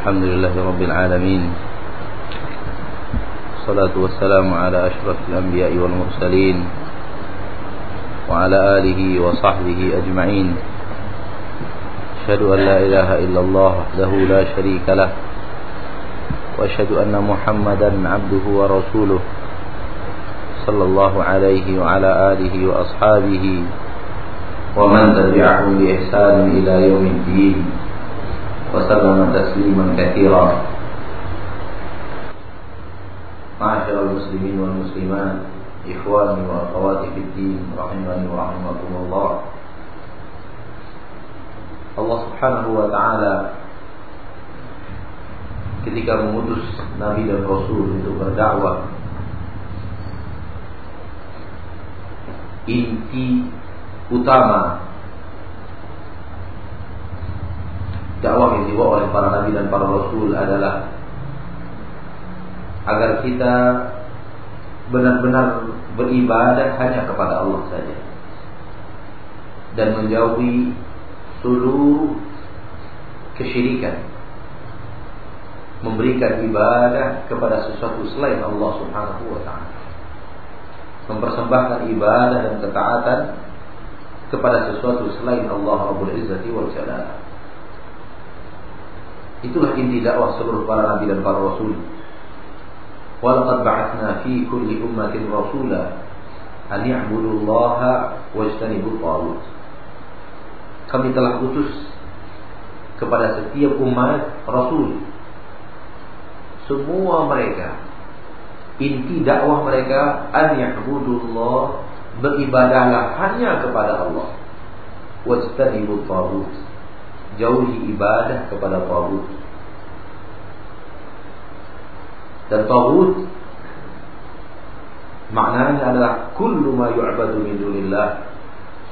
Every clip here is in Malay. Alhamdulillah Rabbil Alamin. Salatu wassalamu ala ashrafil anbiya'i wal mursalin wa ala alihi wa sahbihi ajma'in. Asyhadu an la ilaha illallah wahdahu la syarika lah wa asyhadu anna Muhammadan 'abduhu wa rasuluh sallallahu alaihi wa ala alihi wa ashabihi wa man tabi'ahum bi ihsan ila yaumiddin. Wassalamu tasliman katsiran. Ma'asyiral muslimin wal muslimat, ikhwani wa akhwati fid din, rahimani wa rahimakumullah. Allah Subhanahu wa taala ketika mengutus nabi dan rasul untuk berdakwah, inti utama dakwah yang dibawa oleh para nabi dan para rasul adalah agar kita benar-benar beribadah hanya kepada Allah saja dan menjauhi seluruh kesyirikan, memberikan ibadah kepada sesuatu selain Allah Subhanahu wa ta'ala, mempersembahkan ibadah dan ketaatan kepada sesuatu selain Allah Rabbul Izzati wal Jalal. Itulah inti dakwah seluruh para nabi dan para rasul. Walaqad ba'atsna fi kulli ummatin rasula an ya'budu Allaha wajtanibu at-taghut. Kami telah utus kepada setiap umat rasul. Semua mereka, inti dakwah mereka an ya'budu Allah, beribadahlah hanya kepada Allah, wajtanibu at-taghut, jauhi ibadah kepada taghut. Dan taghut maknanya adalah kullu ma yu'badu min dunillah,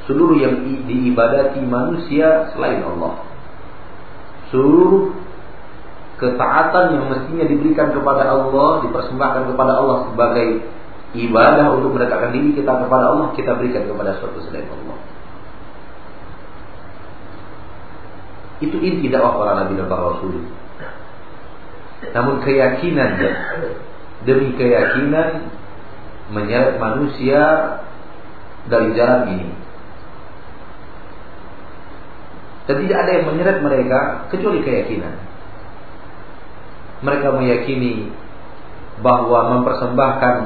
seluruh yang diibadati manusia selain Allah. Seluruh ketaatan yang mestinya diberikan kepada Allah, dipersembahkan kepada Allah sebagai ibadah untuk mendekatkan diri kita kepada Allah, kita berikan kepada sesuatu selain Allah. Itu inti dakwah para nabi dan para rasul. Namun keyakinan demi keyakinan menyeret manusia dari jalan ini, dan tidak ada yang menyeret mereka kecuali keyakinan. Mereka meyakini bahwa mempersembahkan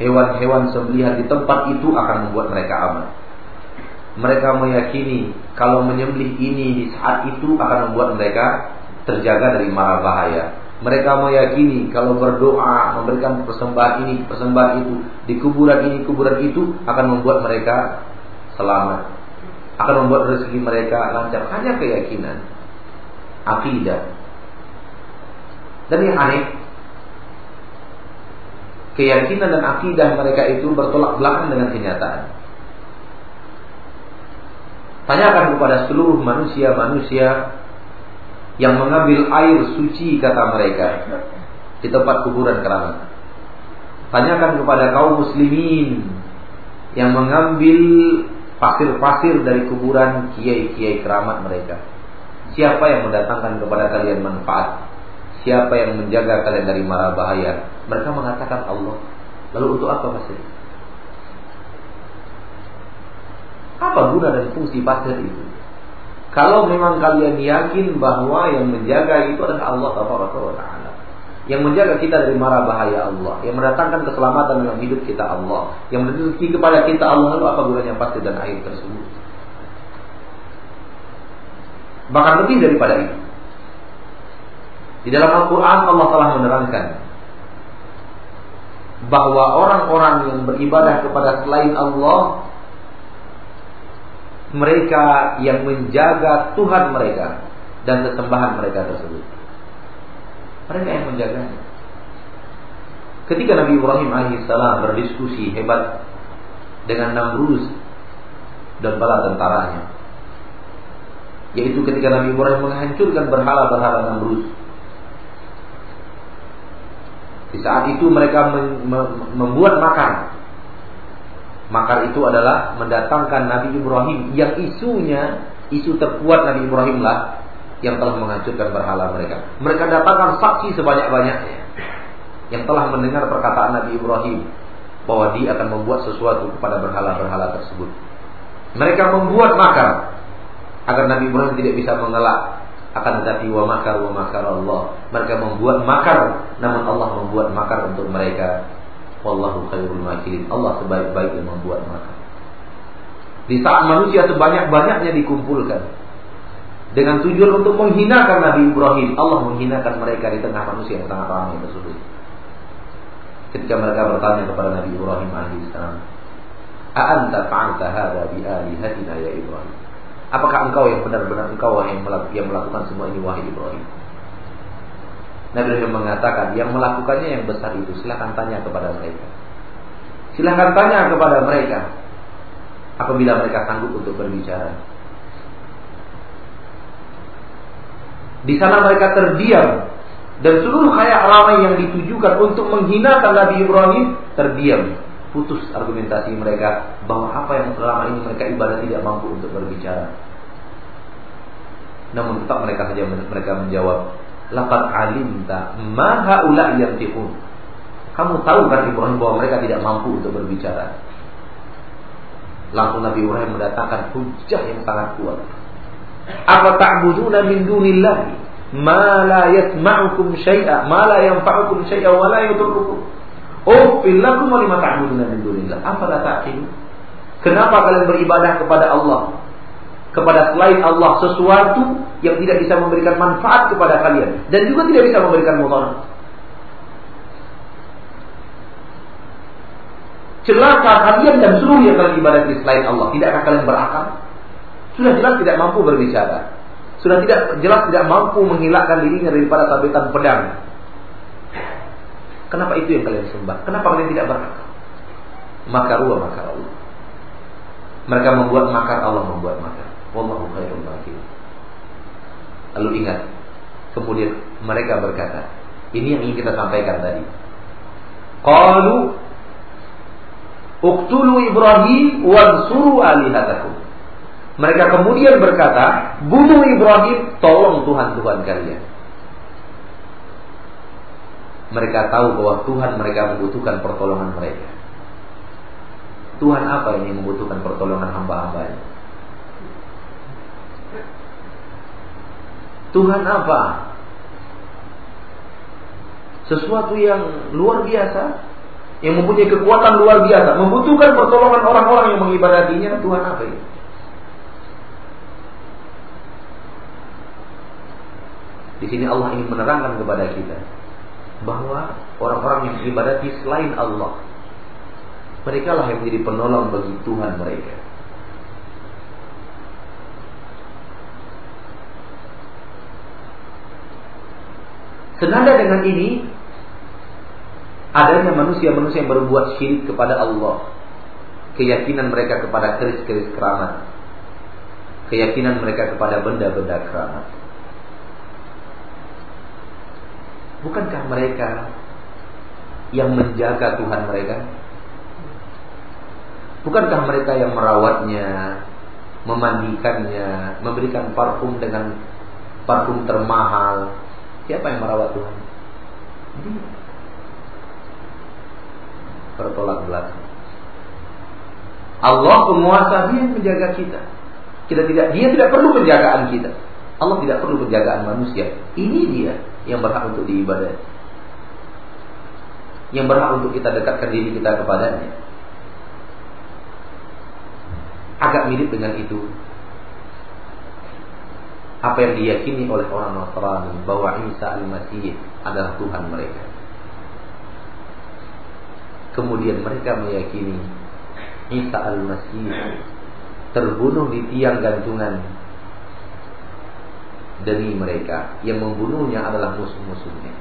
hewan-hewan sembelihan di tempat itu akan membuat mereka aman. Mereka meyakini kalau menyembelih ini di saat itu akan membuat mereka terjaga dari mara bahaya. Mereka meyakini kalau berdoa, memberikan persembahan ini, persembahan itu, di kuburan ini, kuburan itu, akan membuat mereka selamat, akan membuat rezeki mereka lancar. Hanya keyakinan, akidah. Dan yang aneh, keyakinan dan akidah mereka itu bertolak belakang dengan kenyataan. Tanyakan kepada seluruh manusia-manusia yang mengambil air suci, kata mereka, di tempat kuburan keramat. Tanyakan kepada kaum muslimin yang mengambil pasir-pasir dari kuburan kiai-kiai keramat mereka. Siapa yang mendatangkan kepada kalian manfaat? Siapa yang menjaga kalian dari mara bahaya? Mereka mengatakan Allah. Lalu untuk apa pasir? Apa guna dan fungsi pasir itu? Kalau memang kalian yakin bahwa yang menjaga itu adalah Allah Taala, yang menjaga kita dari mara bahaya Allah, yang mendatangkan keselamatan dalam hidup kita Allah, yang memberi rezeki kepada kita Allah, lalu apa gunanya pasir dan air tersebut? Bahkan lebih daripada itu, di dalam Al-Quran Allah telah menerangkan bahwa orang-orang yang beribadah kepada selain Allah, mereka yang menjaga Tuhan mereka dan sesembahan mereka tersebut. Mereka yang menjaganya. Ketika Nabi Ibrahim alaihissalam berdiskusi hebat dengan Namrud dan bala tentaranya, yaitu ketika Nabi Ibrahim menghancurkan berhala-berhala Namrud. Di saat itu mereka membuat makar. Maka itu adalah mendatangkan Nabi Ibrahim, yang isunya, isu terkuat Nabi Ibrahim lah yang telah menghancurkan berhala mereka. Mereka datangkan saksi sebanyak-banyaknya yang telah mendengar perkataan Nabi Ibrahim bahwa dia akan membuat sesuatu kepada berhala-berhala tersebut. Mereka membuat makar agar Nabi Ibrahim tidak bisa mengelak, akan tetapi wa makar Allah. Mereka membuat makar, namun Allah membuat makar untuk mereka. Wallahu khairul makirin. Allah sebaik-baik yang membuat makar. Di saat manusia sebanyak-banyaknya dikumpulkan dengan tujuan untuk menghinakan Nabi Ibrahim, Allah menghinakan mereka di tengah manusia yang sangat ramai tersebut. Ketika mereka bertanya kepada Nabi Ibrahim alaihissalam, "A anta fa'alta hadza bi alihatina ya Ibrahim?" Apakah engkau yang benar-benar engkau yang melakukan semua ini wahai Ibrahim? Nabi Ibrahim mengatakan, yang melakukannya yang besar itu silakan tanya kepada mereka. Silakan tanya kepada mereka apabila mereka sanggup untuk berbicara. Di sana mereka terdiam dan seluruh khayal ramai yang ditujukan untuk menghinakan Nabi Ibrahim terdiam, putus argumentasi mereka bahwa apa yang selama ini mereka ibadah tidak mampu untuk berbicara. Namun tetap mereka menjawab, "Laqad alimta ma haula yantiqun." Kamu tahu kan Ibrahim bahwa mereka tidak mampu untuk berbicara. Langsung Nabi Ibrahim mendatangkan hujah yang sangat kuat. Apa ta'buduna min dunillahi ma la yasma'ukum syai'a ma la yanfa'ukum syai'a wa la yadurrukum. Oh, billakum wa lima ta'buduna min dunillah. Afala ta'qilun? Kenapa kalian beribadah kepada Allah, kepada selain Allah, sesuatu yang tidak bisa memberikan manfaat kepada kalian dan juga tidak bisa memberikan mudarat? Celaka kalian dan seluruh yang kalian ibadati selain Allah. Tidakkah kalian berakal? Sudah jelas tidak mampu berbicara. Sudah jelas tidak mampu menghilangkan dirinya daripada sabetan pedang. Kenapa itu yang kalian sembah? Kenapa kalian tidak berakal? Makar wa makar Allah. Mereka membuat makar, Allah membuat makar. Wallahu khairul makirin. Lalu ingat, kemudian mereka berkata, ini yang ingin kita sampaikan tadi. Qalu uktulu Ibrahim wansuru alihatakum. Mereka kemudian berkata, bunuh Ibrahim, tolong Tuhan-Tuhan kalian. Mereka tahu bahwa Tuhan mereka membutuhkan pertolongan mereka. Tuhan apa ini membutuhkan pertolongan hamba-hambanya? Tuhan apa? Sesuatu yang luar biasa, yang mempunyai kekuatan luar biasa, membutuhkan pertolongan orang-orang yang mengibadatinya. Tuhan apa ini? Di sini Allah ingin menerangkan kepada kita bahwa orang-orang yang mengibadati selain Allah, mereka lah yang menjadi penolong bagi Tuhan mereka. Senada dengan ini, adanya manusia-manusia yang berbuat syirik kepada Allah, keyakinan mereka kepada keris-keris keramat, keyakinan mereka kepada benda-benda keramat. Bukankah mereka yang menjaga Tuhan mereka? Bukankah mereka yang merawatnya, memandikannya, memberikan parfum dengan parfum termahal? Siapa yang merawat Tuhan? Bertolak belakang. Allah penguasa, Dia yang menjaga kita. Dia tidak perlu penjagaan kita. Allah tidak perlu penjagaan manusia. Ini Dia yang berhak untuk diibadah, yang berhak untuk kita dekatkan diri kita kepadanya. Agak mirip dengan itu apa yang diyakini oleh orang Nasrani bahwa Isa al-Masih adalah Tuhan mereka. Kemudian mereka meyakini Isa al-Masih terbunuh di tiang gantungan demi mereka. Yang membunuhnya adalah musuh-musuhnya.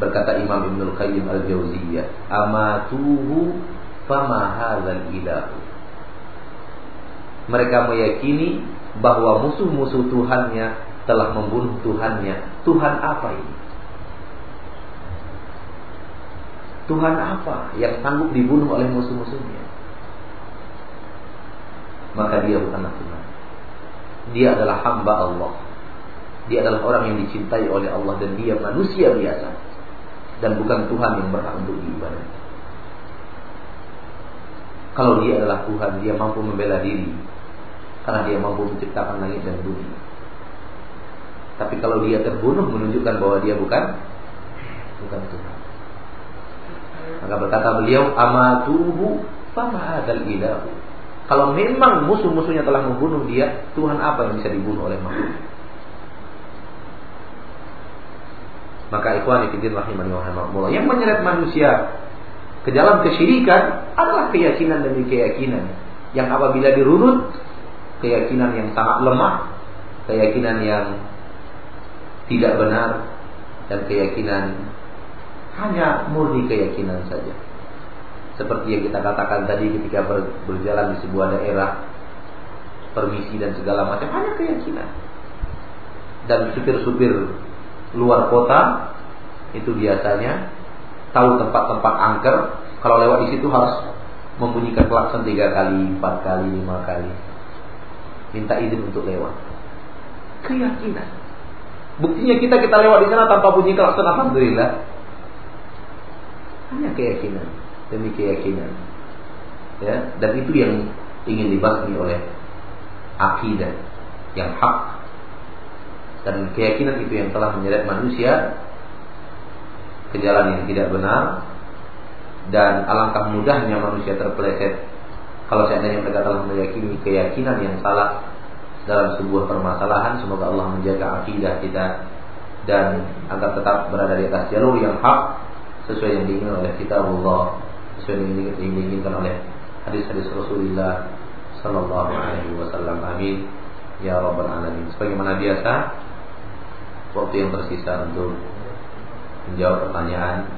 Berkata Imam Ibnul Qayyim al-Jauziyah, "Amatuhu fama hadzal ilahu." Mereka meyakini bahwa musuh-musuh Tuhannya telah membunuh Tuhannya. Tuhan apa ini? Tuhan apa yang sanggup dibunuh oleh musuh-musuhnya? Maka Dia bukanlah Tuhan. Dia adalah hamba Allah. Dia adalah orang yang dicintai oleh Allah dan dia manusia biasa dan bukan Tuhan yang berhak untuk diibadat. Kalau dia adalah Tuhan, dia mampu membela diri karena dia mampu menciptakan langit dan bumi. Tapi kalau dia terbunuh menunjukkan bahwa dia bukan Tuhan. Maka berkata beliau, amatuhu fama hadzal ilahu. Kalau memang musuh-musuhnya telah membunuh dia, Tuhan apa yang bisa dibunuh oleh makhluk? Maka ikhwan fillah rahimani wa rahimakumullah, yang menyeret manusia ke dalam kesyirikan adalah keyakinan demi keyakinan yang apabila dirunut, keyakinan yang sangat lemah, keyakinan yang tidak benar, dan keyakinan hanya murni keyakinan saja. Seperti yang kita katakan tadi ketika berjalan di sebuah daerah, permisi dan segala macam hanya keyakinan. Dan supir-supir luar kota itu biasanya tahu tempat-tempat angker. Kalau lewat di situ harus membunyikan klakson 3 kali, 4 kali, 5 kali, minta izin untuk lewat. Keyakinan. Buktinya kita lewat di sana tanpa bunyi klakson, alhamdulillah. Hanya keyakinan demi keyakinan, ya, dan itu yang ingin dibasmi oleh akidah yang hak. Dan keyakinan itu yang telah menyeret manusia ke jalan yang tidak benar, dan alangkah mudahnya manusia terpeleset kalau seandainya mereka telah meyakini keyakinan yang salah dalam sebuah permasalahan. Semoga Allah menjaga akidah kita dan agar tetap berada di atas jalur yang hak sesuai yang diinginkan oleh kitabullah, sesuai yang diinginkan oleh hadis-hadis Rasulullah sallallahu alaihi wasallam. Amin ya rabbal alamin. Sebagaimana biasa, waktu yang tersisa untuk menjawab pertanyaan.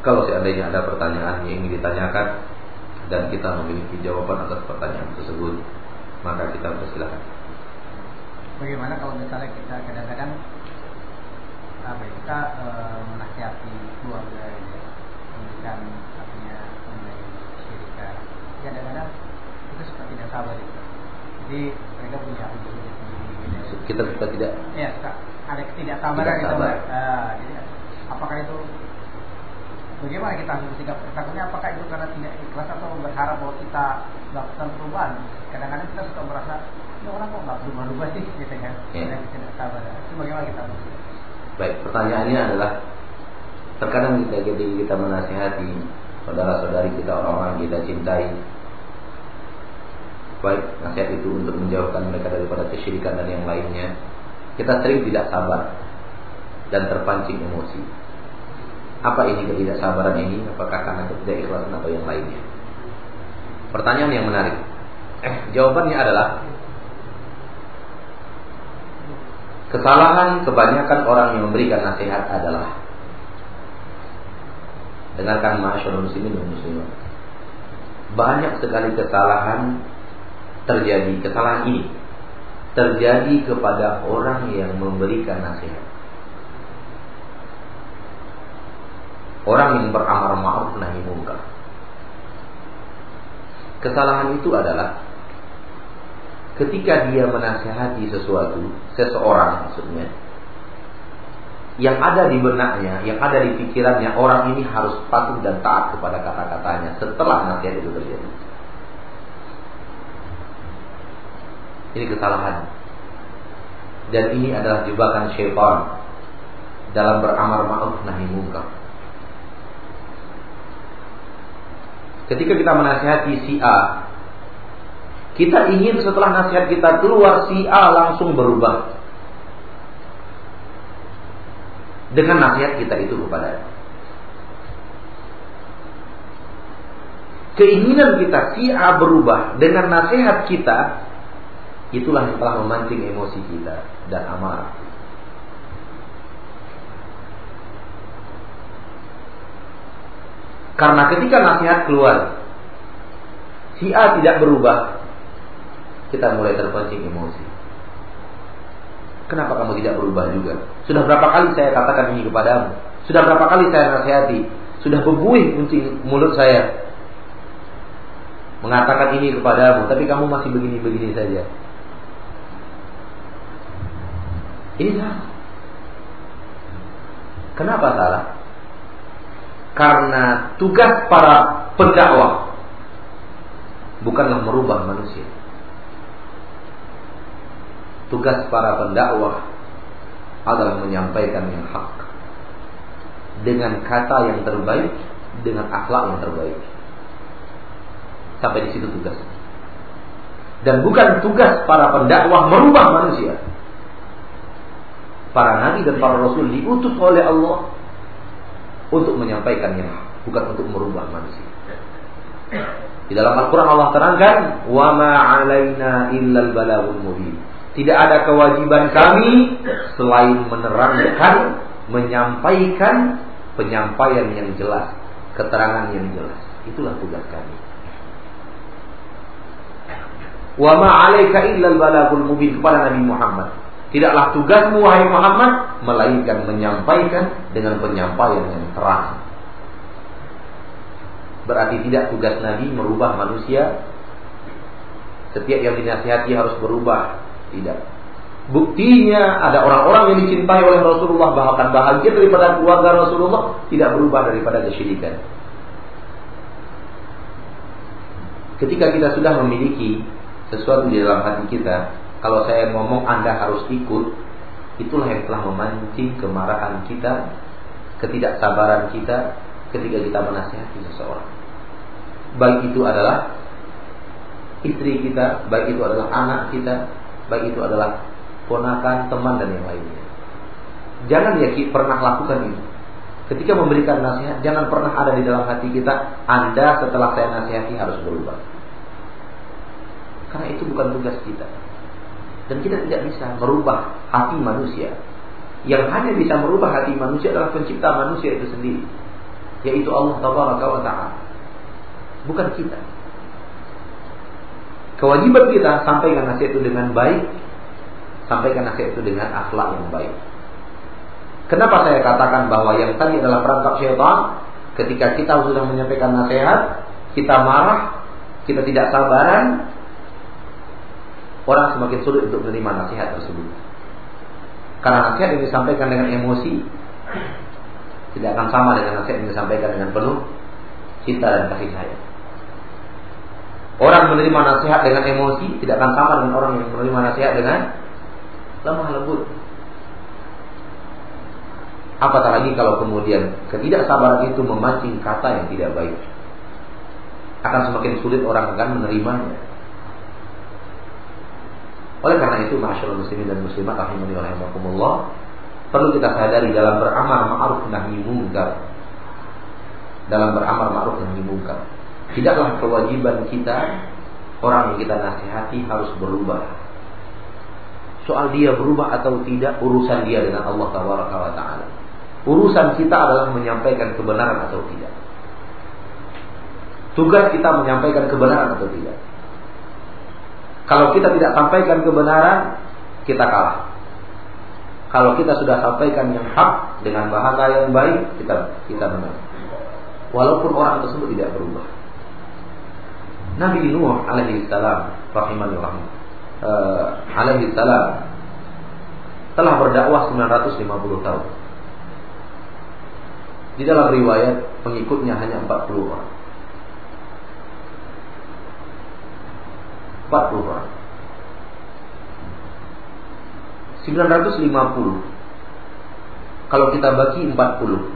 Kalau seandainya ada pertanyaan yang ingin ditanyakan dan kita memiliki jawaban atas pertanyaan tersebut, maka kita persilakan. Bagaimana kalau misalnya kita kadang-kadang kita menasihati keluarga ini, memberikan artinya mengenai syirikan, kadang-kadang itu suka tidak sabar gitu. Jadi mereka punya ujungnya sendiri. Kita suka tidak? Ya, suka ada ketidaksabaran gitu. Jadi apakah itu, bagaimana kita harus bersikap? Takutnya apakah itu karena tidak ikhlas atau berharap bahwa kita melakukan perubahan? Kadang-kadang kita suka merasa, ya orang kok nggak berubah-ubah sih gitu kan? Karena tidak sabar. Itu bagaimana kita bersikap? Baik, pertanyaannya adalah terkadang kita menasihati saudara-saudari kita, orang-orang kita cintai. Baik, nasihat itu untuk menjauhkan mereka daripada kesyirikan dan yang lainnya. Kita sering tidak sabar dan terpancing emosi. Apa ini ketidaksabaran ini? Apakah karena ketidakikhlasan atau yang lainnya? Pertanyaan yang menarik. Jawabannya adalah kesalahan kebanyakan orang yang memberikan nasihat adalah, dengarkan ma'asyiral muslimin dan muslimat, banyak sekali kesalahan terjadi. Kesalahan ini terjadi kepada orang yang memberikan nasihat. Orang yang beramar ma'ruf nahi munkar. Kesalahan itu adalah ketika dia menasihati seseorang maksudnya, yang ada di benaknya, yang ada di pikirannya, orang ini harus patuh dan taat kepada kata-katanya setelah nasihat itu terjadi. Ini kesalahan. Dan ini adalah jebakan syaitan dalam beramar ma'ruf nahi munkar. Ketika kita menasihati si A, kita ingin setelah nasihat kita keluar si A langsung berubah dengan nasihat kita itu kepadanya. Keinginan kita si A berubah dengan nasihat kita, itulah yang telah memancing emosi kita dan amarah. Karena ketika nasihat keluar si A tidak berubah, kita mulai terpancing emosi. Kenapa kamu tidak berubah juga? Sudah berapa kali saya katakan ini kepadamu? Sudah berapa kali saya nasihati? Sudah berbuih kuncing mulut saya mengatakan ini kepadamu, tapi kamu masih begini-begini saja. Ini salah. Kenapa salah? Karena tugas para pendakwah bukanlah merubah manusia. Tugas para pendakwah adalah menyampaikan yang hak dengan kata yang terbaik, dengan akhlak yang terbaik. Sampai di situ tugas. Dan bukan tugas para pendakwah merubah manusia. Para nabi dan para rasul diutus oleh Allah untuk menyampaikan yang hak, bukan untuk merubah manusia. Di dalam Al-Quran Allah terangkan, "Wa ma 'alaina illal balaghul mubin." Tidak ada kewajiban kami selain menerangkan, menyampaikan penyampaian yang jelas, keterangan yang jelas. Itulah tugas kami. "Wa ma 'alaika illal balaghul mubin." Kepada Nabi Muhammad, tidaklah tugasmu wahai Muhammad melainkan menyampaikan dengan penyampaian yang terang. Berarti tidak tugas Nabi merubah manusia. Setiap yang dinasihati harus berubah. Tidak. Buktinya ada orang-orang yang dicintai oleh Rasulullah, bahkan bahagia daripada keluarga Rasulullah, tidak berubah daripada kesyirikan. Ketika kita sudah memiliki sesuatu di dalam hati kita, kalau saya ngomong Anda harus ikut, itulah yang telah memancing kemarahan kita, ketidaksabaran kita ketika kita menasihati seseorang. Baik itu adalah istri kita, baik itu adalah anak kita, baik itu adalah ponakan, teman, dan yang lainnya. Jangan pernah lakukan itu. Ketika memberikan nasihat, jangan pernah ada di dalam hati kita, Anda setelah saya nasihati harus berubah. Karena itu bukan tugas kita. Dan kita tidak bisa merubah hati manusia. Yang hanya bisa merubah hati manusia adalah pencipta manusia itu sendiri, yaitu Allah Tabaraka wa Ta'ala, bukan kita. Kewajiban kita sampaikan nasihat itu dengan baik, sampaikan nasihat itu dengan akhlak yang baik. Kenapa saya katakan bahwa yang tadi adalah perangkap syaitan? Ketika kita sudah menyampaikan nasihat, kita marah, kita tidak sabaran, orang semakin sulit untuk menerima nasihat tersebut. Karena nasihat yang disampaikan dengan emosi tidak akan sama dengan nasihat yang disampaikan dengan penuh cinta dan kasih sayang. Orang menerima nasihat dengan emosi tidak akan sama dengan orang yang menerima nasihat dengan lemah lembut. Apatah lagi kalau kemudian ketidaksabaran itu memancing kata yang tidak baik, akan semakin sulit orang akan menerimanya. Oleh karena itu, masyaallah muslimin dan muslimat rahimani wa rahimakumullah, perlu kita sadari dalam beramar ma'ruf nahi munkar. Dalam beramar ma'ruf nahi munkar, tidaklah kewajiban kita orang yang kita nasihati harus berubah. Soal dia berubah atau tidak, urusan dia dengan Allah Tabaraka wa Ta'ala. Urusan kita adalah menyampaikan kebenaran atau tidak. Tugas kita menyampaikan kebenaran atau tidak. Kalau kita tidak sampaikan kebenaran, kita kalah. Kalau kita sudah sampaikan yang hak dengan bahasa yang baik, kita menang. Walaupun orang tersebut tidak berubah. Nabi Nuh alaihi salam rahimahullah alaihi salam telah berdakwah 950 tahun. Di dalam riwayat pengikutnya hanya 40 orang. 40 orang. 950 kalau kita bagi 40,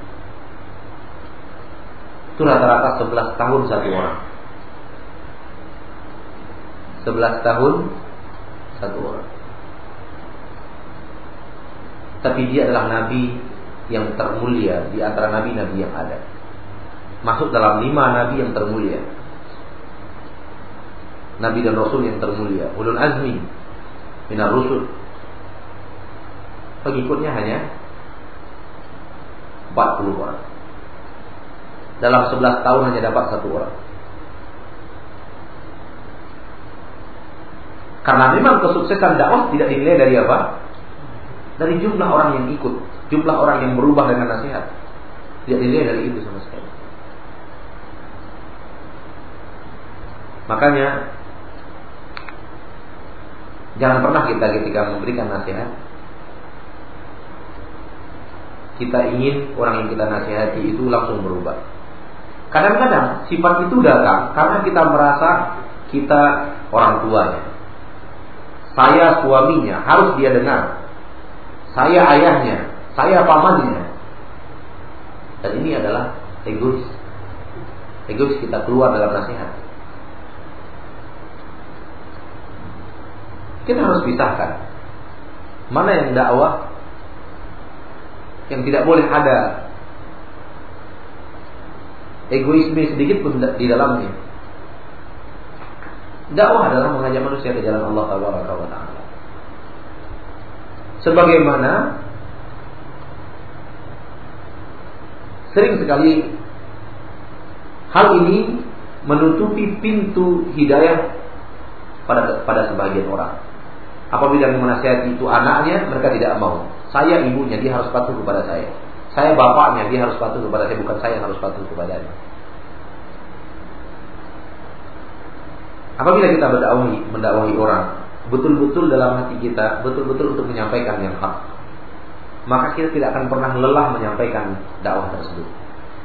itu rata-rata 11 tahun satu orang. 11 tahun satu orang. Tapi dia adalah nabi yang termulia di antara nabi-nabi yang ada. Masuk dalam 5 nabi yang termulia, nabi dan rasul yang termulia, ulul azmi minar rusul. Pengikutnya hanya 40 orang. Dalam 11 tahun hanya dapat 1 orang. Karena memang kesuksesan dakwah tidak dinilai dari apa? Dari jumlah orang yang ikut, jumlah orang yang berubah dengan nasihat. Tidak dinilai dari itu sama sekali. Makanya jangan pernah kita ketika memberikan nasihat Kita ingin orang yang kita nasihati itu langsung berubah. Kadang-kadang sifat itu datang karena kita merasa kita orang tuanya. Saya suaminya, harus dia dengar. Saya ayahnya, saya pamannya. Dan ini adalah egois. Egois kita keluar dalam nasihat. Kita harus pisahkan mana yang dakwah, yang tidak boleh ada egoisme sedikit pun di dalamnya. Dakwah adalah mengajak manusia ke jalan Allah Taala. Sebagaimana sering sekali hal ini menutupi pintu hidayah pada sebagian orang. Apabila yang menasihati itu anaknya, mereka tidak mau. Saya ibunya, dia harus patuh kepada saya. Saya bapaknya, dia harus patuh kepada saya. Bukan saya yang harus patuh kepadanya. Apabila kita mendakwahi orang, betul-betul dalam hati kita, betul-betul untuk menyampaikan yang hak, maka kita tidak akan pernah lelah menyampaikan dakwah tersebut.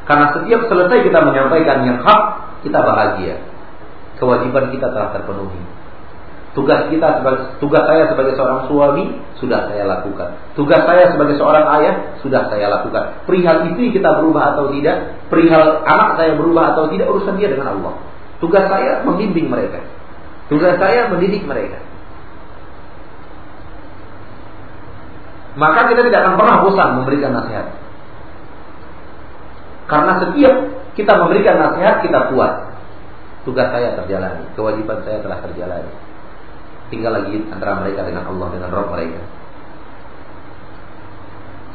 Karena setiap selesai kita menyampaikan yang hak, kita bahagia. Kewajiban kita telah terpenuhi. Tugas saya sebagai seorang suami sudah saya lakukan. Tugas saya sebagai seorang ayah sudah saya lakukan. Perihal istri kita berubah atau tidak, perihal anak saya berubah atau tidak, urusan dia dengan Allah. Tugas saya membimbing mereka. Tugas saya mendidik mereka. Maka kita tidak akan pernah bosan memberikan nasihat. Karena setiap kita memberikan nasihat, kita puas. Tugas saya terjalani, kewajiban saya telah terjalani. Tinggal lagi antara mereka dengan Allah, dengan Rabb mereka.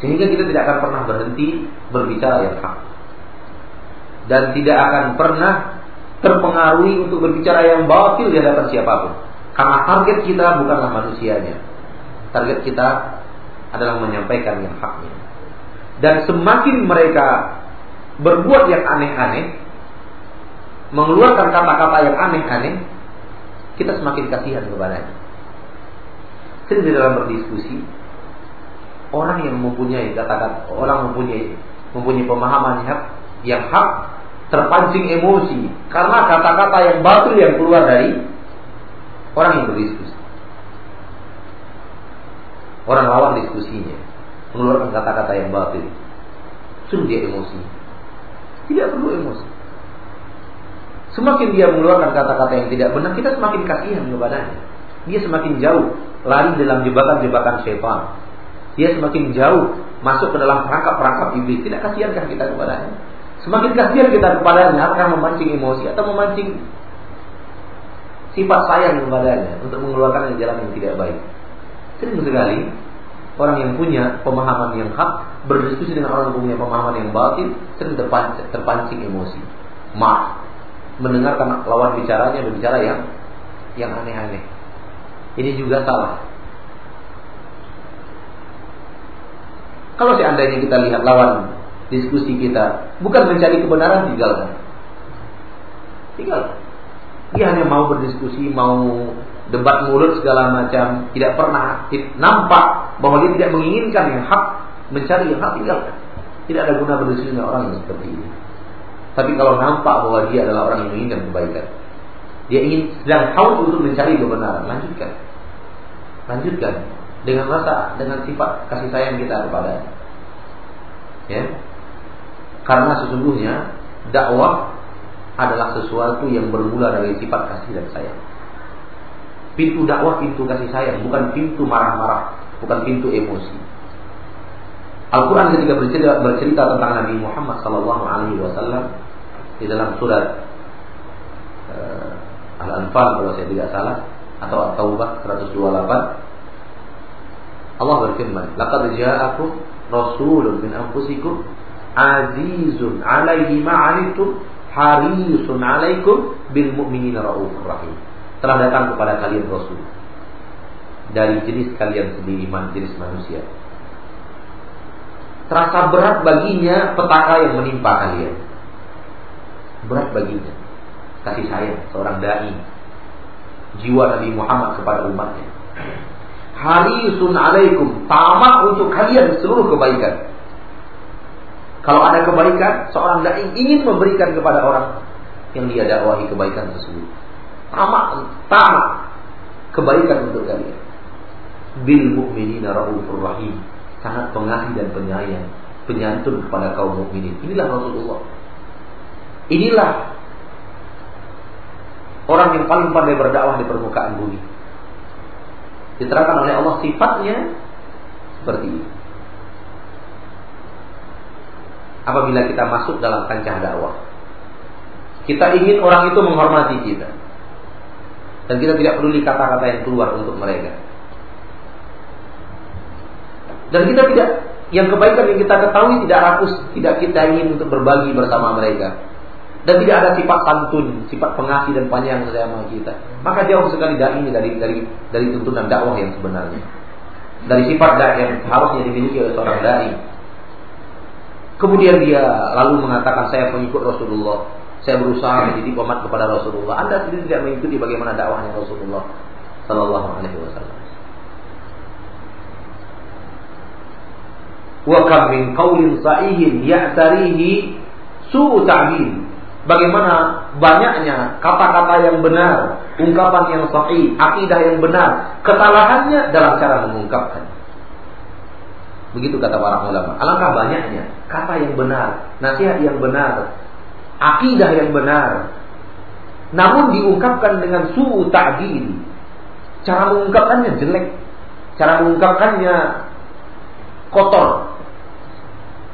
Sehingga kita tidak akan pernah berhenti berbicara yang hak. Dan tidak akan pernah terpengaruhi untuk berbicara yang batil di hadapan siapapun. Karena target kita bukanlah manusianya. Target kita adalah menyampaikan yang haknya. Dan semakin mereka berbuat yang aneh-aneh, mengeluarkan kata-kata yang aneh-aneh, kita semakin kasihan kepadanya. Sering dalam berdiskusi, orang yang mempunyai kata-kata, orang mempunyai pemahaman yang hak, terpancing emosi karena kata-kata yang batil yang keluar dari orang yang berdiskusi. Orang lawan diskusinya mengeluarkan kata-kata yang batil, suruh dia emosi. Tidak perlu emosi. Semakin dia mengeluarkan kata-kata yang tidak benar, kita semakin kasihan kepadanya. Dia semakin jauh lari dalam jebakan-jebakan syaitan. Dia semakin jauh masuk ke dalam perangkap-perangkap iblis. Tidak kasihankah kita kepadanya? Semakin kasihan kita kepadanya, apakah memancing emosi atau memancing sifat sayang kepadanya untuk mengeluarkan jalan yang tidak baik. Sering sekali orang yang punya pemahaman yang hak berdiskusi dengan orang yang punya pemahaman yang batil, sering terpancing emosi. Mendengarkan lawan bicaranya berbicara yang aneh-aneh. Ini juga salah. Kalau seandainya kita lihat lawan diskusi kita bukan mencari kebenaran, tinggalkan. Dia hanya mau berdiskusi, mau debat mulut segala macam, tidak pernah nampak bahwa dia tidak menginginkan yang hak, mencari yang hak, tinggalkan. Tidak ada guna berdiskusi dengan orang yang seperti ini. Tapi kalau nampak bahwa dia adalah orang yang menginginkan kebaikan, dia sedang haus untuk mencari kebenaran, lanjutkan dengan rasa, dengan sifat kasih sayang kita kepadanya, ya. Karena sesungguhnya dakwah adalah sesuatu yang bermula dari sifat kasih dan sayang. Pintu dakwah pintu kasih sayang, bukan pintu marah-marah, bukan pintu emosi. Al-Quran ketika bercerita tentang Nabi Muhammad SAW di dalam surat Al-Anfal kalau saya tidak salah, atau At-Taubah 128, Allah berfirman, "Laqad ja'akum rasulun min anfusikum azizun 'alaihi ma 'anittum harisun 'alaikum bil mu'minina raufur rahim." Telah datang kepada kalian rasul dari jenis kalian sendiri, jenis manusia. Terasa berat baginya petaka yang menimpa kalian. Berat baginya kasih sayang seorang dai, jiwa Nabi Muhammad kepada umatnya. Harisun alaikum, tamak untuk kalian seluruh kebaikan. Kalau ada kebaikan, seorang dai ingin memberikan kepada orang yang dia dakwahi kebaikan tersebut. Tamak kebaikan untuk kalian. Bil mu'minina raufur rahim, sangat pengasih dan penyayang, penyantun kepada kaum mukminin. Inilah Rasulullah. Inilah orang yang paling pandai berdakwah di permukaan bumi. Diterangkan oleh Allah sifatnya seperti ini. Apabila kita masuk dalam kancah dakwah, kita ingin orang itu menghormati kita, dan kita tidak peduli kata-kata yang keluar untuk mereka. Dan kita tidak, yang kebaikan yang kita ketahui tidak rakus, tidak kita ingin untuk berbagi bersama mereka, dan tidak ada sifat santun, sifat pengasih dan penyayang sama kita. Maka jauh sekali dai ini dari tuntunan dakwah yang sebenarnya, dari sifat dai yang harusnya dimiliki oleh seorang dai. Kemudian dia lalu mengatakan, saya pengikut Rasulullah, saya berusaha mendidik umat kepada Rasulullah. Anda sendiri tidak mengikuti bagaimana dakwahnya Rasulullah sallallahu alaihi wasallam. Wa kam min qaulin sahihin ya'tarihi su'u ta'bir. Bagaimana banyaknya kata-kata yang benar, ungkapan yang sahih, akidah yang benar, kesalahannya dalam cara mengungkapkan. Begitu kata para ulama. Alangkah banyaknya kata yang benar, nasihat yang benar, akidah yang benar, namun diungkapkan dengan su'u ta'dil. Cara mengungkapkannya jelek, cara mengungkapkannya kotor,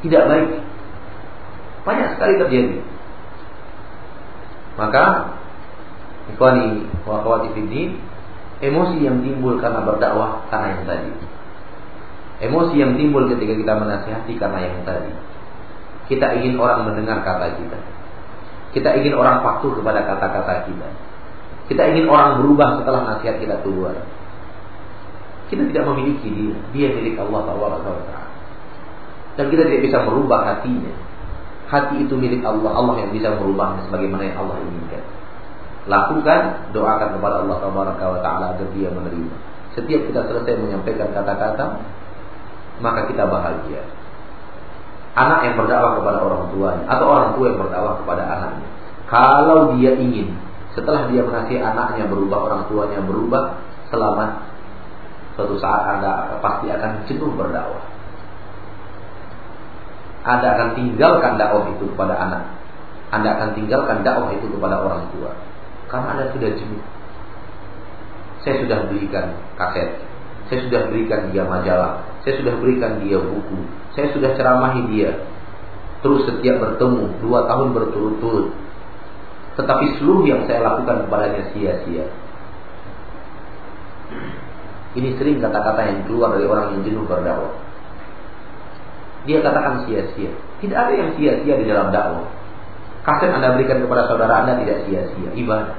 tidak baik. Banyak sekali terjadi. Maka ikhwani wa akhwati fiddin, emosi yang timbul karena berdakwah karena yang tadi. Emosi yang timbul ketika kita menasihati karena yang tadi. Kita ingin orang mendengar kata kita. Kita ingin orang patuh kepada kata-kata kita. Kita ingin orang berubah setelah nasihat kita keluar. Kita tidak memiliki dia. Dia milik Allah Taala. Dan kita tidak bisa merubah hatinya. Hati itu milik Allah. Allah yang bisa merubahnya sebagaimana yang Allah inginkan. Lakukan, doakan kepada Allah Taala agar dia menerima. Setiap kita selesai menyampaikan kata-kata, maka kita bahagia. Anak yang berdakwah kepada orang tuanya, atau orang tua yang berdakwah kepada anaknya, kalau dia ingin setelah dia menasihati anaknya berubah, orang tuanya berubah, selamat. Suatu saat Anda pasti akan jenuh berdakwah. Anda akan tinggalkan dakwah itu kepada anak. Anda akan tinggalkan dakwah itu kepada orang tua, karena Anda sudah jenuh. Saya sudah belikan kaset, saya sudah berikan dia majalah, saya sudah berikan dia buku, saya sudah ceramahi dia terus setiap bertemu 2 tahun berturut-turut, tetapi seluruh yang saya lakukan kepadanya sia-sia. Ini sering kata-kata yang keluar dari orang yang jenuh berdakwah. Dia katakan sia-sia. Tidak ada yang sia-sia di dalam dakwah. Kaset Anda berikan kepada saudara Anda tidak sia-sia, ibadah.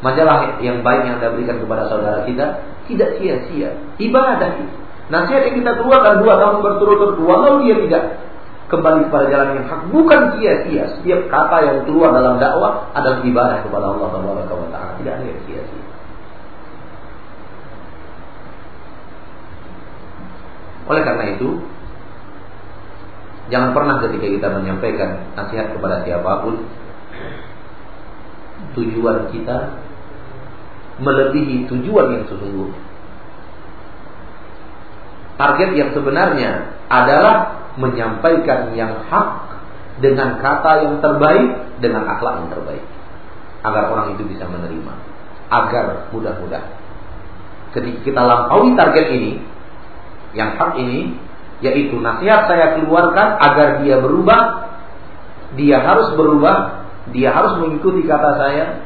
Majalah yang baik yang Anda berikan kepada saudara kita tidak sia-sia, ibadah. Nasihat yang kita keluarkan 2 tahun berturut-turut, walau dia tidak kembali pada jalan yang hak, bukan sia-sia. Setiap kata yang keluar dalam dakwah adalah ibadah kepada Allah Taala. Tidak ada yang sia-sia. Oleh karena itu, jangan pernah ketika kita menyampaikan nasihat kepada siapapun, tujuan kita melebihi tujuan yang sesungguhnya. Target yang sebenarnya adalah menyampaikan yang hak dengan kata yang terbaik, dengan akhlak yang terbaik, agar orang itu bisa menerima. Agar mudah-mudahan ketika kita lampaui target ini, yang hak ini, yaitu nasihat saya keluarkan agar dia berubah. Dia harus berubah, dia harus mengikuti kata saya,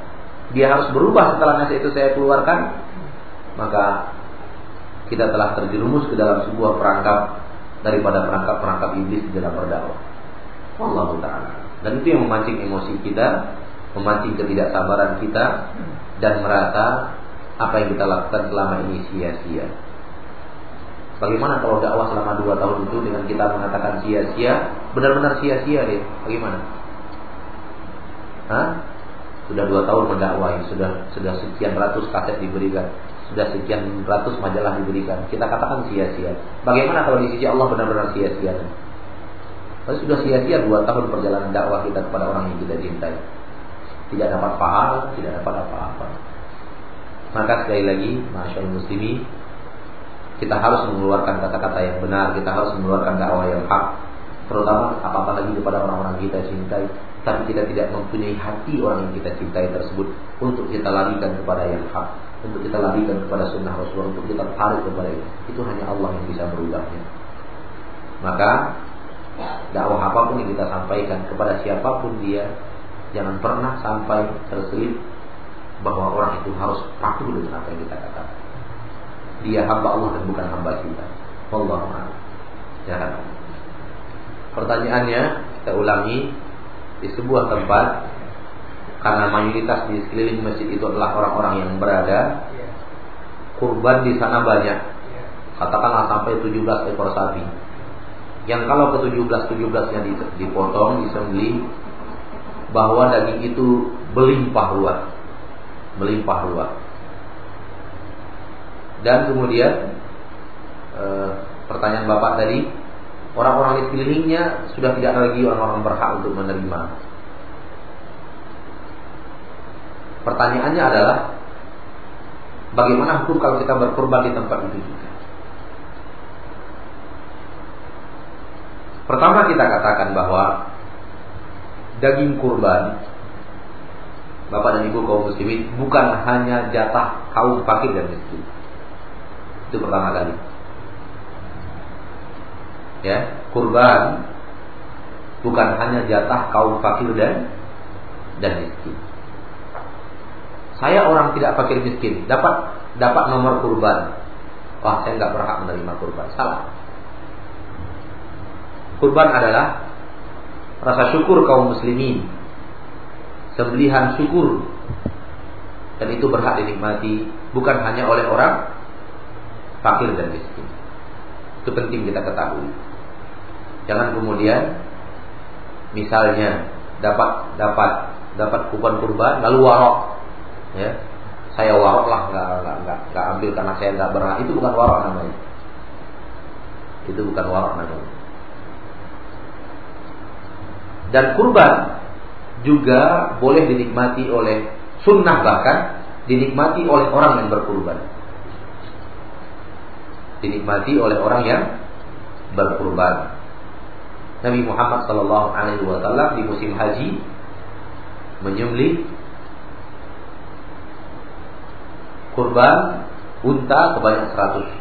dia harus berubah setelah nasihat itu saya keluarkan. Maka kita telah terjerumus ke dalam sebuah perangkap daripada perangkap-perangkap iblis di dalam berdakwah. Wallahu ta'ala. Dan itu yang memancing emosi kita, memancing ketidaksabaran kita, dan merasa apa yang kita lakukan selama ini sia-sia. Bagaimana kalau dakwah selama 2 tahun itu dengan kita mengatakan sia-sia, benar-benar sia-sia deh? Bagaimana? Sudah 2 tahun mendakwahi, sudah sekian ratus kaset diberikan, sudah sekian ratus majalah diberikan, kita katakan sia-sia. Bagaimana kalau di sisi Allah benar-benar sia-sia? Tapi sudah sia-sia 2 tahun perjalanan dakwah kita kepada orang yang kita cintai. Tidak dapat pahala, tidak dapat apa-apa. Maka sekali lagi, masyaallah muslimi, kita harus mengeluarkan kata-kata yang benar, kita harus mengeluarkan dakwah yang hak, terutama apa-apa lagi kepada orang-orang kita cintai. Tapi kita tidak mempunyai hati orang yang kita cintai tersebut untuk kita larikan kepada yang hak, untuk kita larikan kepada sunnah Rasulullah, untuk kita tarik kepada itu hanya Allah yang bisa merubahnya. Maka dakwah apapun yang kita sampaikan kepada siapapun dia, jangan pernah sampai terselip bahwa orang itu harus patuh dengan apa yang kita katakan. Dia hamba Allah dan bukan hamba kita. Wallahu a'lam. Jangan. Pertanyaannya kita ulangi. Di sebuah tempat, karena mayoritas di sekeliling masjid itu adalah orang-orang yang berada, kurban di sana banyak, katakanlah sampai 17 ekor sapi, yang kalau ke 17-17 nya dipotong, disembelih, bahwa daging itu melimpah ruah, dan kemudian pertanyaan Bapak tadi, orang-orang di sekelilingnya sudah tidak ada lagi orang-orang berhak untuk menerima. Pertanyaannya adalah, bagaimana hukum kalau kita berkurban di tempat itu juga? Pertama kita katakan bahwa daging kurban, Bapak dan Ibu kaum muslimin, bukan hanya jatah kaum fakir dan miskin. Itu pertama kali. Ya, kurban bukan hanya jatah kaum fakir dan miskin. Saya orang tidak fakir miskin, dapat nomor kurban. Wah, saya nggak berhak menerima kurban. Salah. Kurban adalah rasa syukur kaum muslimin, sembelihan syukur, dan itu berhak dinikmati bukan hanya oleh orang fakir dan miskin. Itu penting kita ketahui. Jangan kemudian misalnya dapat kupon kurban lalu warok, ya, saya warok lah, nggak ambil karena saya nggak berhak. Itu bukan warok namanya. Dan kurban juga boleh dinikmati oleh sunnah, bahkan dinikmati oleh orang yang berkurban. Nabi Muhammad SAW di musim haji menyembelih kurban unta sebanyak 100.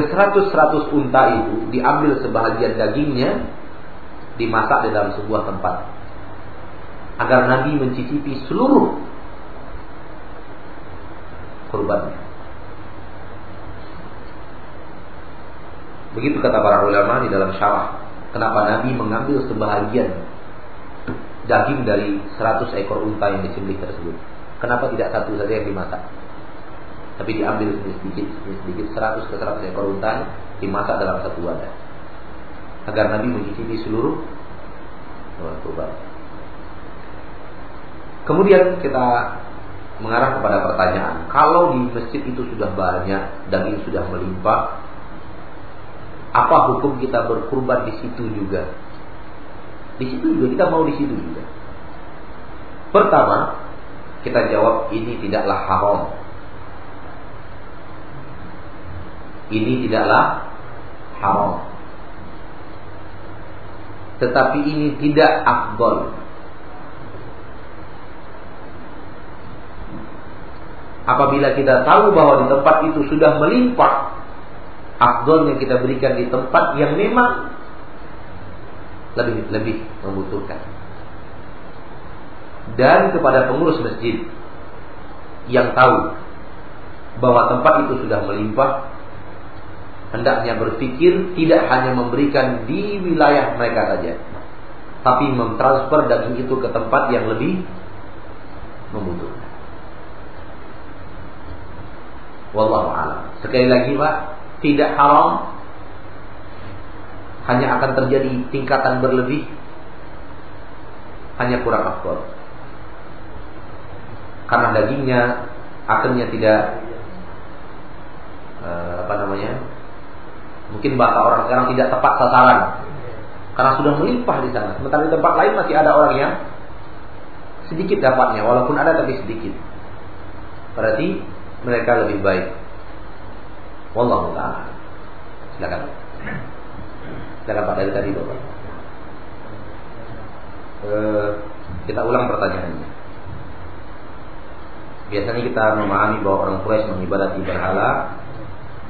Ke 100 unta itu diambil sebahagian dagingnya, dimasak di dalam sebuah tempat, agar Nabi mencicipi seluruh kurbannya. Begitu kata para ulama di dalam syarah kenapa Nabi mengambil sebahagian daging dari 100 ekor unta yang disembelih tersebut. Kenapa tidak satu saja yang dimasak, tapi diambil sedikit-sedikit 100 ke 100 ekor unta dimasak dalam satu wadah, agar Nabi mencicipi seluruh kurban. Kemudian kita mengarah kepada pertanyaan, kalau di masjid itu sudah banyak, daging sudah melimpah, apa hukum kita berkurban di situ juga? Kita mau di situ juga. Pertama, kita jawab ini tidaklah haram, tetapi ini tidak afdol. Apabila kita tahu bahwa di tempat itu sudah melimpah, afdolnya kita berikan di tempat yang memang lebih membutuhkan. Dan kepada pengurus masjid yang tahu bahwa tempat itu sudah melimpah, hendaknya berpikir tidak hanya memberikan di wilayah mereka saja, tapi mentransfer daging itu ke tempat yang lebih membutuhkan. Wallahu a'lam. Sekali lagi Pak, tidak haram, hanya akan terjadi tingkatan berlebih, hanya kurang afdal. Karena dagingnya akhirnya tidak Mungkin bahasa orang sekarang tidak tepat sasaran, karena sudah melimpah di sana. Sementara di tempat lain masih ada orang yang sedikit dapatnya, walaupun ada tapi sedikit. Berarti mereka lebih baik. Wallahu ta'ala. Silakan. Silakan Pak, dari tadi Bapak. Kita ulang pertanyaannya. Biasanya kita memahami bahwa orang Quraisy mengibadati berhala,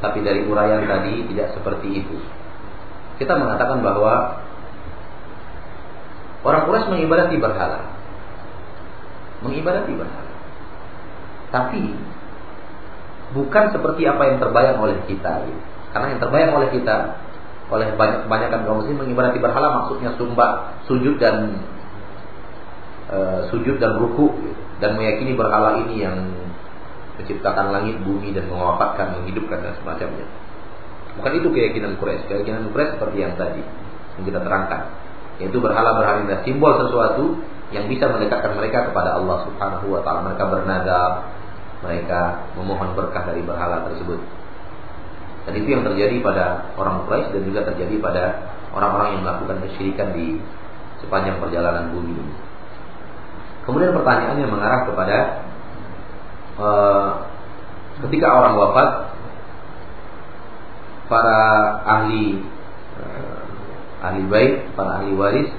tapi dari uraian tadi tidak seperti itu. Kita mengatakan bahwa orang Quraisy mengibadati berhala, tapi bukan seperti apa yang terbayang oleh kita. Karena yang terbayang oleh kita, oleh kebanyakan kaum muslim, mengibadati berhala maksudnya sembah, sujud dan ruku, dan meyakini berhala ini yang menciptakan langit, bumi, dan mewafatkan, menghidupkan, dan semacamnya. Bukan itu keyakinan Quraisy. Keyakinan Quraisy seperti yang tadi yang kita terangkan, yaitu berhala-berhala ini simbol sesuatu yang bisa mendekatkan mereka kepada Allah Subhanahu wa ta'ala. Mereka bernadab, mereka memohon berkah dari berhala tersebut. Dan itu yang terjadi pada orang Quraisy dan juga terjadi pada orang-orang yang melakukan kesyirikan di sepanjang perjalanan bumi. Kemudian pertanyaannya mengarah kepada ketika orang wafat, para ahli bait, para ahli waris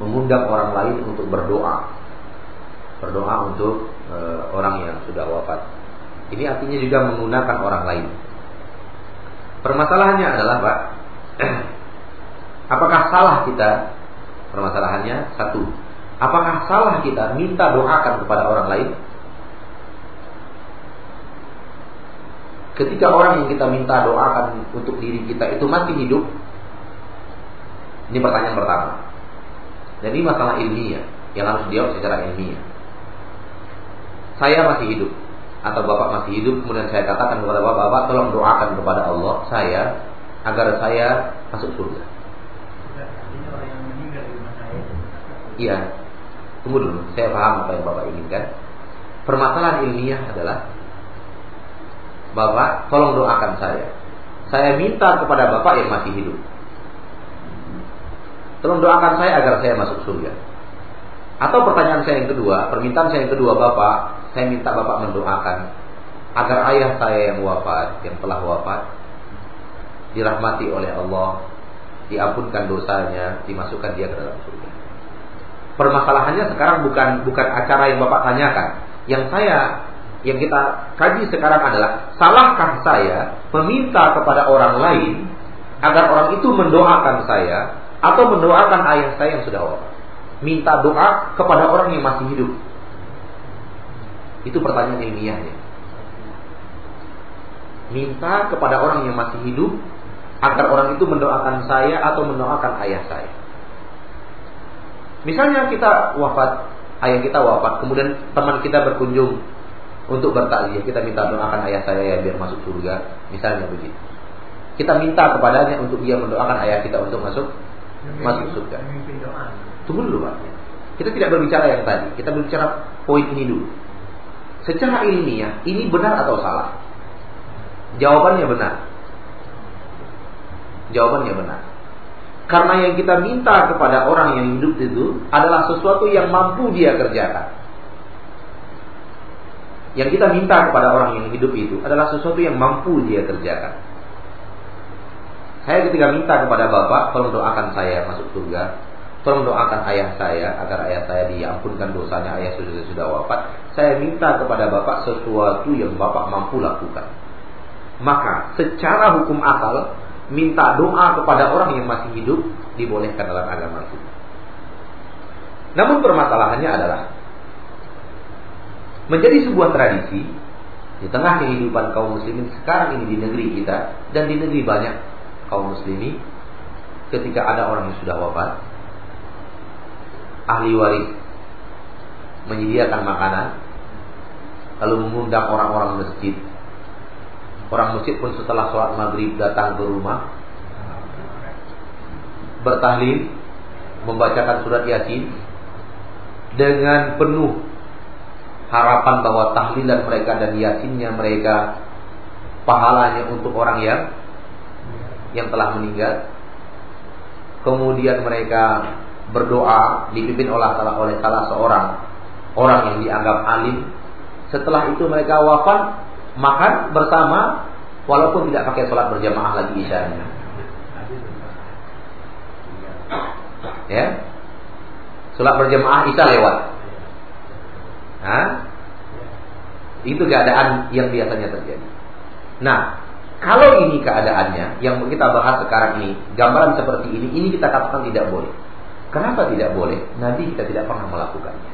mengundang orang lain untuk berdoa untuk orang yang sudah wafat. Ini artinya juga menggunakan orang lain. Permasalahannya adalah, Pak, apakah salah kita? Permasalahannya satu, apakah salah kita minta doakan kepada orang lain? Ketika orang yang kita minta doakan untuk diri kita itu masih hidup. Ini pertanyaan pertama. Dan ini masalah ilmiah yang harus dijawab secara ilmiah. Saya masih hidup atau Bapak masih hidup, kemudian saya katakan kepada Bapak, Bapak tolong doakan kepada Allah saya agar saya masuk surga. Iya. Tunggu dulu, saya paham apa yang Bapak inginkan. Permasalahan ilmiah adalah, Bapak tolong doakan saya, saya minta kepada Bapak yang masih hidup, tolong doakan saya agar saya masuk surga. Atau pertanyaan saya yang kedua, permintaan saya yang kedua, Bapak, saya minta Bapak mendoakan agar ayah saya yang wafat, yang telah wafat, dirahmati oleh Allah, diampunkan dosanya, dimasukkan dia ke dalam surga. Permasalahannya sekarang bukan acara yang Bapak tanyakan. Yang kita kaji sekarang adalah, salahkah saya meminta kepada orang lain agar orang itu mendoakan saya atau mendoakan ayah saya yang sudah wafat? Minta doa kepada orang yang masih hidup. Itu pertanyaan ilmiahnya. Minta kepada orang yang masih hidup agar orang itu mendoakan saya atau mendoakan ayah saya. Misalnya kita wafat, ayah kita wafat, kemudian teman kita berkunjung untuk bertakziah, kita minta doakan ayah saya ya biar masuk surga, misalnya begitu. Kita minta kepadanya untuk dia mendoakan ayah kita untuk masuk surga. Tunggu dulu, Pak. Kita tidak berbicara yang tadi, kita berbicara poin ini dulu. Secara ilmiah, ini benar atau salah? Jawabannya benar. Karena yang kita minta kepada orang yang hidup itu adalah sesuatu yang mampu dia kerjakan. Yang kita minta kepada orang yang hidup itu adalah sesuatu yang mampu dia kerjakan. Saya ketika minta kepada Bapak, tolong doakan saya masuk surga, tolong doakan ayah saya agar ayah saya diampunkan dosanya, ayah sudah wafat, saya minta kepada Bapak sesuatu yang Bapak mampu lakukan. Maka secara hukum asal, minta doa kepada orang yang masih hidup dibolehkan dalam agama itu. Namun permasalahannya adalah, menjadi sebuah tradisi di tengah kehidupan kaum muslimin sekarang ini di negeri kita dan di negeri banyak kaum muslimin, ketika ada orang yang sudah wafat, ahli waris menyediakan makanan lalu mengundang orang-orang masjid. Orang masjid pun setelah sholat maghrib datang ke rumah, bertahlil, membacakan surat Yasin dengan penuh harapan bahwa tahlilan mereka dan yasinnya mereka, pahalanya untuk orang yang yang telah meninggal. Kemudian mereka berdoa dipimpin oleh salah seorang orang yang dianggap alim. Setelah itu mereka wafat, makan bersama walaupun tidak pakai sholat berjamaah lagi isyanya. Ya, sholat berjamaah isya lewat. Hah? Itu keadaan yang biasanya terjadi. Nah, kalau ini keadaannya yang kita bahas sekarang ini, gambaran seperti ini kita katakan tidak boleh. Kenapa tidak boleh? Nabi kita tidak pernah melakukannya.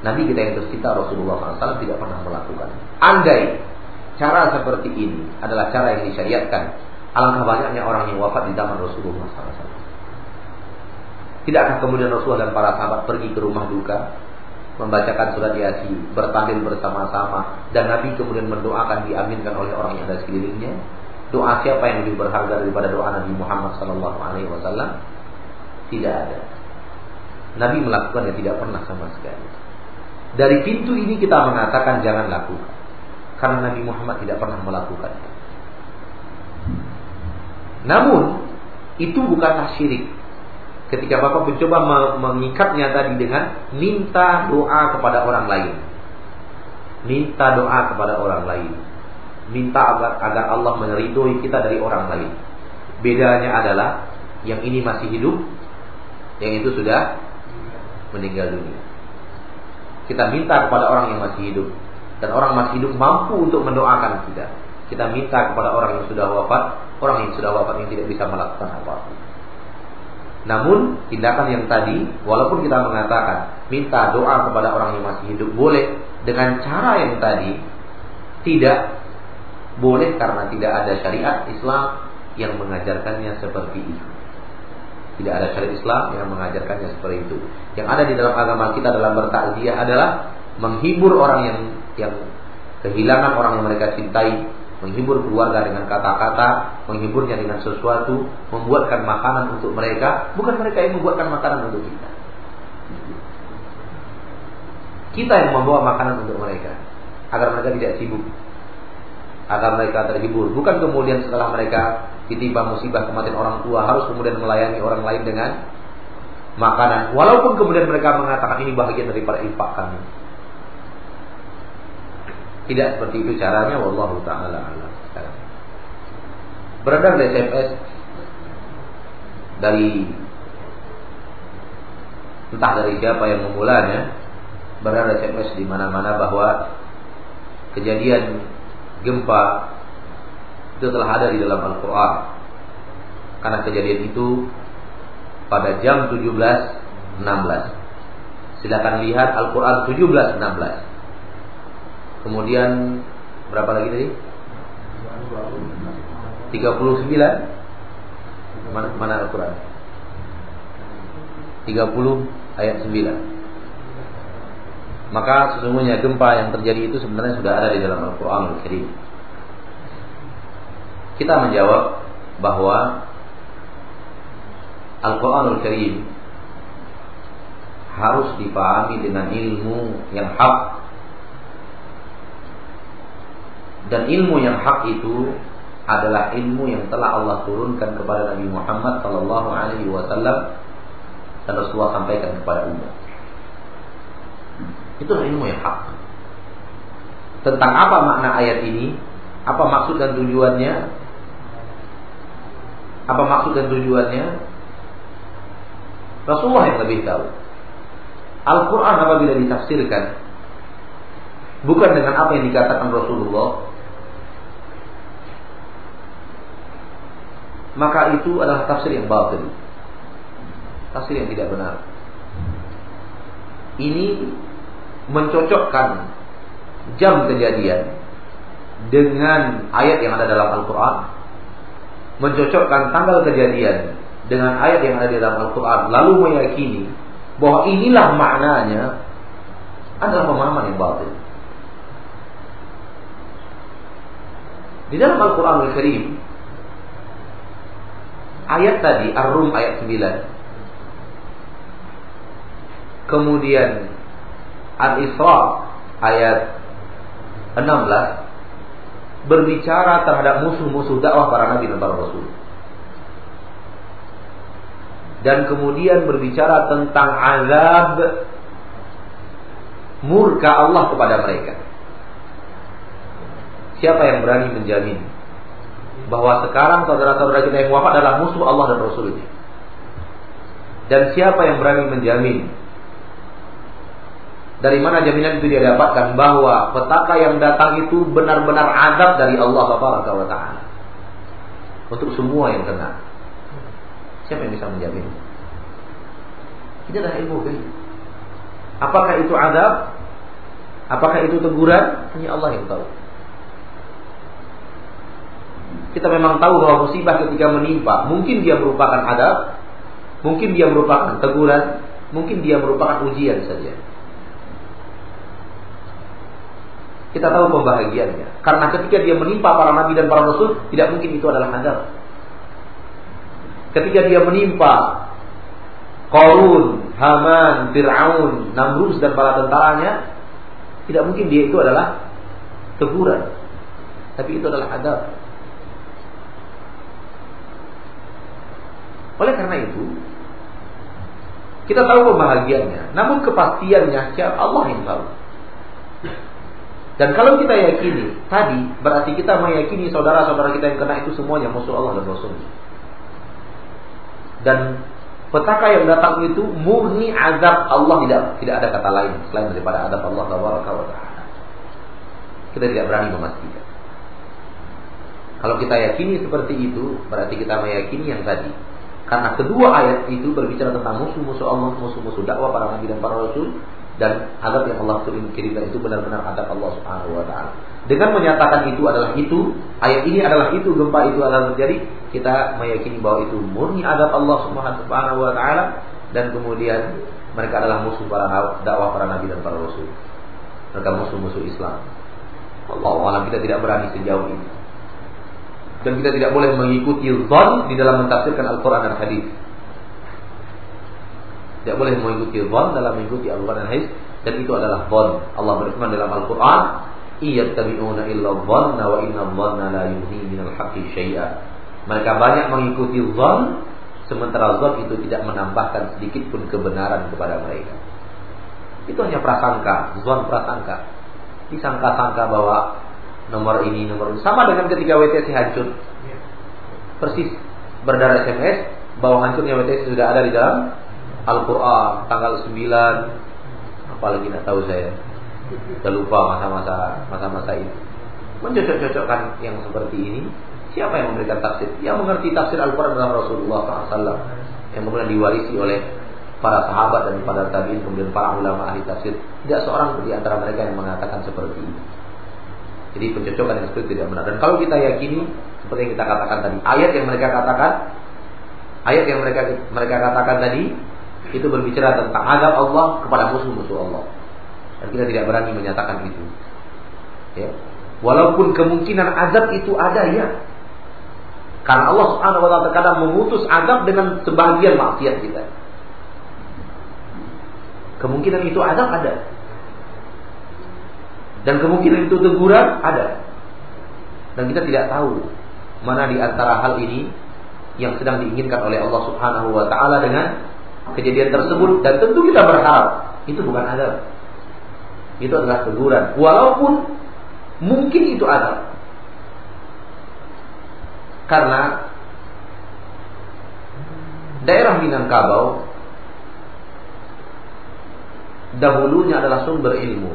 Nabi kita yang tercinta Rasulullah SAW tidak pernah melakukannya. Andai cara seperti ini adalah cara yang disyariatkan, alangkah banyaknya orang yang wafat di zaman Rasulullah SAW. Tidakkah kemudian Rasulullah dan para sahabat pergi ke rumah duka, membacakan surat Yasin, bertahlil bersama-sama, dan Nabi kemudian mendoakan diaminkan oleh orang yang ada sekelilingnya? Doa siapa yang lebih berharga daripada doa Nabi Muhammad SAW? Tidak ada. Nabi melakukannya tidak pernah sama sekali. Dari pintu ini kita mengatakan jangan lakukan, karena Nabi Muhammad tidak pernah melakukannya. Namun itu bukanlah syirik. Ketika Bapak mencoba mengikatnya tadi dengan minta doa kepada orang lain, minta doa kepada orang lain, minta agar Allah meridhoi kita dari orang lain. Bedanya adalah yang ini masih hidup, yang itu sudah meninggal dunia. Kita minta kepada orang yang masih hidup, dan orang masih hidup mampu untuk mendoakan kita. Kita minta kepada orang yang sudah wafat, orang yang sudah wafat yang tidak bisa melakukan apa-apa. Namun tindakan yang tadi, walaupun kita mengatakan minta doa kepada orang yang masih hidup boleh, dengan cara yang tadi tidak boleh karena tidak ada syariat Islam yang mengajarkannya seperti itu. Tidak ada syariat Islam yang mengajarkannya seperti itu. Yang ada di dalam agama kita dalam bertakziah adalah menghibur orang yang kehilangan orang yang mereka cintai, menghibur keluarga dengan kata-kata, menghiburnya dengan sesuatu, membuatkan makanan untuk mereka, bukan mereka yang membuatkan makanan untuk kita. Kita yang membawa makanan untuk mereka, agar mereka tidak sibuk, agar mereka terhibur. Bukan kemudian setelah mereka ditimpa musibah kematian orang tua harus kemudian melayani orang lain dengan makanan, walaupun kemudian mereka mengatakan ini bahagian daripada infak kami. Tidak seperti itu caranya. Wallahu ta'ala a'lam. Beredar dari SMS entah dari siapa yang memulanya, beredar dari SMS di mana-mana bahwa kejadian gempa itu telah ada di dalam Al-Quran. Karena kejadian itu pada jam 17.16. Silakan lihat Al-Quran 17.16. Kemudian berapa lagi tadi? 39. Mana Al-Quran? 30 ayat 9. Maka sesungguhnya gempa yang terjadi itu sebenarnya sudah ada di dalam Al-Quranul Karim. Kita menjawab bahwa Al-Quranul Karim harus dipahami dengan ilmu yang hak. Dan ilmu yang hak itu adalah ilmu yang telah Allah turunkan kepada Nabi Muhammad SAW dan Rasulullah sampaikan kepada umat. Itu ilmu yang hak. Tentang apa makna ayat ini? Apa maksud dan tujuannya? Apa maksud dan tujuannya? Rasulullah yang lebih tahu. Al-Quran apabila ditafsirkan bukan dengan apa yang dikatakan Rasulullah, maka itu adalah tafsir yang batil, tafsir yang tidak benar. Ini mencocokkan jam kejadian dengan ayat yang ada dalam Al-Quran, mencocokkan tanggal kejadian dengan ayat yang ada di dalam Al-Quran, lalu meyakini bahwa inilah maknanya, adalah pemahaman yang batil. Di dalam Al-Quran Al-Karim, ayat tadi Ar-Rum ayat 9, kemudian Al-Isra ayat 16, berbicara terhadap musuh-musuh dakwah para nabi dan para rasul, dan kemudian berbicara tentang azab murka Allah kepada mereka. Siapa yang berani menjamin bahwa sekarang saudara-saudara kita yang wafat adalah musuh Allah dan Rasulnya? Dan siapa yang berani menjamin, dari mana jaminan itu dia dapatkan, bahwa petaka yang datang itu benar-benar azab dari Allah SWT untuk semua yang kena? Siapa yang bisa menjamin? Ini adalah ilmu ghaib. Apakah itu azab? Apakah itu teguran? Hanya Allah yang tahu. Kita memang tahu bahwa musibah ketika menimpa, mungkin dia merupakan azab, mungkin dia merupakan teguran, mungkin dia merupakan ujian saja. Kita tahu pembahagiannya, karena ketika dia menimpa para nabi dan para rasul, tidak mungkin itu adalah azab. Ketika dia menimpa Qarun, Haman, Fir'aun, Namrus dan para tentaranya, tidak mungkin dia itu adalah teguran, tapi itu adalah azab. Oleh karena itu, kita tahu pembahagiannya, namun kepastiannya siapa? Allah yang tahu. Dan kalau kita yakini tadi, berarti kita meyakini saudara-saudara kita yang kena itu semuanya musuh Allah dan Rasulnya. Dan petaka yang datang itu murni azab Allah, tidak ada kata lain selain daripada azab Allah Taala. Kita tidak berani memastikan. Kalau kita yakini seperti itu, berarti kita meyakini yang tadi. Karena kedua ayat itu berbicara tentang musuh-musuh Allah, musuh-musuh dakwah para nabi dan para rasul, dan azab yang Allah kirimkan itu benar-benar azab Allah Subhanahu wa taala. Dengan menyatakan itu adalah itu, ayat ini adalah itu, gempa itu adalah terjadi, kita meyakini bahwa itu murni azab Allah Subhanahu wa taala, dan kemudian mereka adalah musuh para dakwah para nabi dan para rasul. Mereka musuh-musuh Islam. Wallahu a'lam, kita tidak berani sejauh ini. Dan kita tidak boleh mengikuti zon di dalam mentafsirkan Al-Qur'an dan hadis. Tidak boleh mengikuti dhon dalam mengikuti Al-Qur'an dan hadis, dan itu adalah dhon. Allah berfirman dalam Al-Qur'an, "Iyattabi'una illa dhanna wa inna dhanna la yughni minal haqqi syai'a." Mereka banyak mengikuti dhon, sementara dhon itu tidak menambahkan sedikit pun kebenaran kepada mereka. Itu hanya prasangka, dhon prasangka. Disangka-sangka bahwa nomor ini, nomor itu, sama dengan ketika WTC hancur. Persis berdarah SMS bahwa hancurnya WTC sudah ada di dalam Al-Quran tanggal 9, apalagi tidak tahu saya, sudah lupa masa-masa itu. Mencocok-cocokkan yang seperti ini. Siapa yang memberikan tafsir? Yang mengerti tafsir Al-Quran dalam Rasulullah SAW, yang kemudian diwarisi oleh para sahabat dan para tabi'in, kemudian para ulama ahli tafsir. Tidak seorang pun di antara mereka yang mengatakan seperti ini. Jadi pencocokan yang seperti itu tidak benar. Dan kalau kita yakini seperti yang kita katakan tadi, ayat yang mereka katakan tadi itu berbicara tentang azab Allah kepada musuh-musuh Allah, dan kita tidak berani menyatakan itu, ya. Walaupun kemungkinan azab itu ada, ya, karena Allah Subhanahu wa taala terkadang mengutus azab dengan sebagian maksiat kita. Kemungkinan itu azab ada, dan kemungkinan itu teguran ada, dan kita tidak tahu mana di antara hal ini yang sedang diinginkan oleh Allah Subhanahu wa taala dengan kejadian tersebut. Dan tentu kita berharap itu bukan azab, itu adalah teguran, walaupun mungkin itu azab. Karena daerah Minangkabau dahulunya adalah sumber ilmu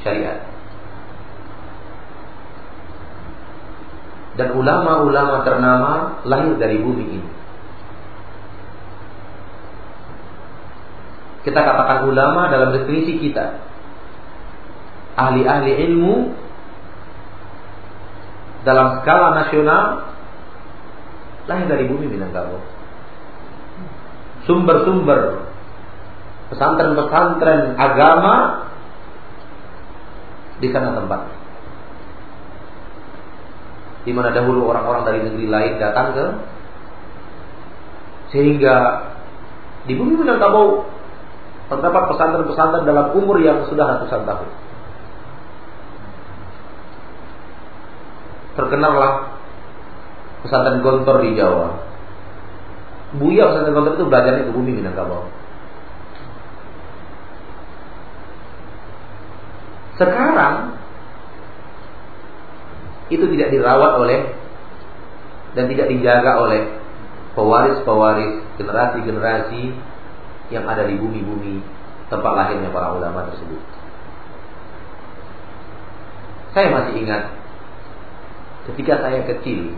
syariat, dan ulama-ulama ternama lahir dari bumi ini. Kita katakan ulama dalam definisi kita, ahli-ahli ilmu dalam skala nasional lahir dari bumi Minangkabau. Sumber-sumber pesantren-pesantren agama di sana tempat, di mana dahulu orang-orang dari negeri lain datang ke, sehingga di bumi Minangkabau terdapat pesantren-pesantren dalam umur yang sudah ratusan tahun. terkenallah pesantren Gontor di Jawa. Buya pesantren Gontor itu belajarnya ke bumi Minangkabau. Sekarang itu tidak dirawat oleh dan tidak dijaga oleh pewaris-pewaris, generasi-generasi yang ada di bumi-bumi tempat lahirnya para ulama tersebut. Saya masih ingat ketika saya kecil,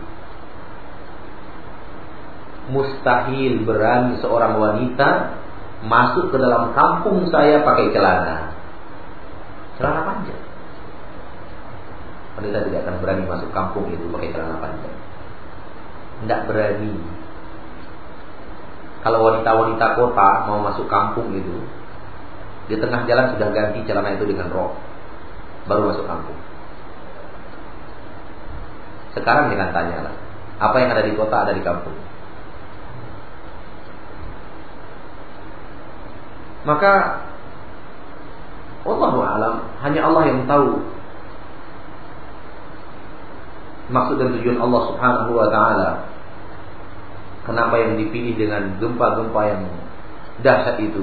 mustahil berani seorang wanita masuk ke dalam kampung saya pakai celana panjang. Wanita tidak akan berani masuk kampung itu pakai celana panjang. Tidak berani. Kalau wanita-wanita kota mau masuk kampung itu, di tengah jalan sudah ganti celana itu dengan rok, baru masuk kampung. Sekarang jangan tanyalah, apa yang ada di kota ada di kampung. Maka Allahu a'lam, hanya Allah yang tahu maksud dan tujuan Allah Subhanahu wa ta'ala kenapa yang dipilih dengan gempa-gempa yang dahsyat itu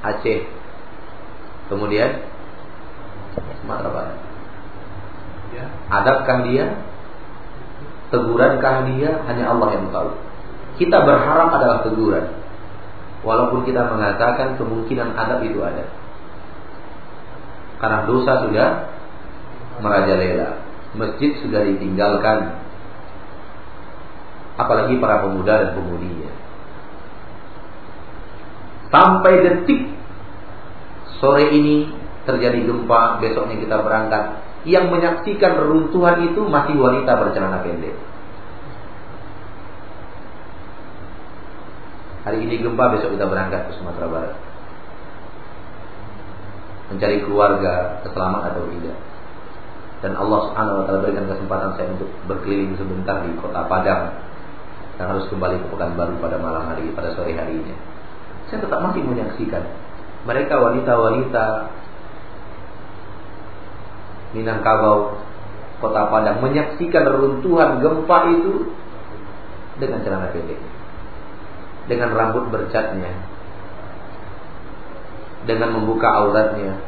Aceh, kemudian Sumatera Barat. Adabkah dia? Tegurankah dia? Hanya Allah yang tahu. Kita berharap adalah teguran, walaupun kita mengatakan kemungkinan adab itu ada, karena dosa sudah merajalela, masjid sudah ditinggalkan, apalagi para pemuda dan pemudinya. Sampai detik sore ini terjadi gempa, besoknya kita berangkat. Yang menyaksikan reruntuhan itu masih wanita bercelana pendek. Hari ini gempa, besok kita berangkat ke Sumatera Barat mencari keluarga, keselamatan atau tidak. Dan Allah Subhanahu wa ta'ala berikan kesempatan saya untuk berkeliling sebentar di kota Padang dan harus kembali ke Pekanbaru pada malam hari, pada sore harinya. Saya tetap masih menyaksikan mereka wanita-wanita Minangkabau, kota Padang, menyaksikan reruntuhan gempa itu dengan celana pendek, dengan rambut bercatnya, dengan membuka auratnya.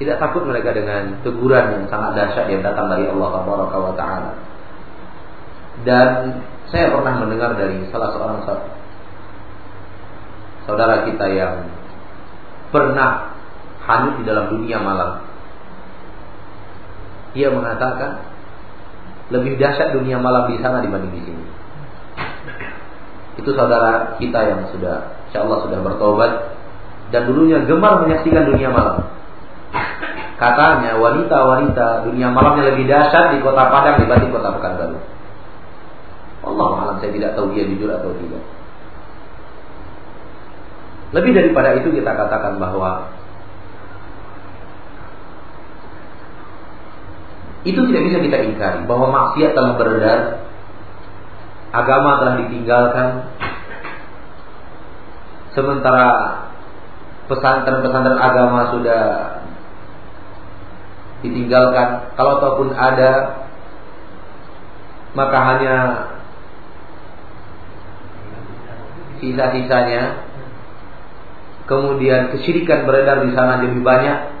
Tidak takut mereka dengan teguran yang sangat dahsyat yang datang dari Allah Subhanahu wa ta'ala. Dan saya pernah mendengar dari salah seorang saudara kita yang pernah hanyut di dalam dunia malam. Dia mengatakan lebih dahsyat dunia malam di sana dibanding di sini. Itu saudara kita yang sudah insyaallah sudah bertobat dan dulunya gemar menyaksikan dunia malam. Katanya wanita-wanita dunia malamnya lebih dahsyat di kota Padang dibanding kota Pekanbaru. Allahu a'lam, saya tidak tahu dia jujur atau tidak. Lebih daripada itu kita katakan bahwa itu tidak bisa kita ingkari, bahwa maksiat telah beredar, agama telah ditinggalkan, sementara pesantren-pesantren agama sudah ditinggalkan. Kalau ataupun ada, maka hanya sisa-sisanya. Kemudian kesyirikan beredar di sana lebih banyak,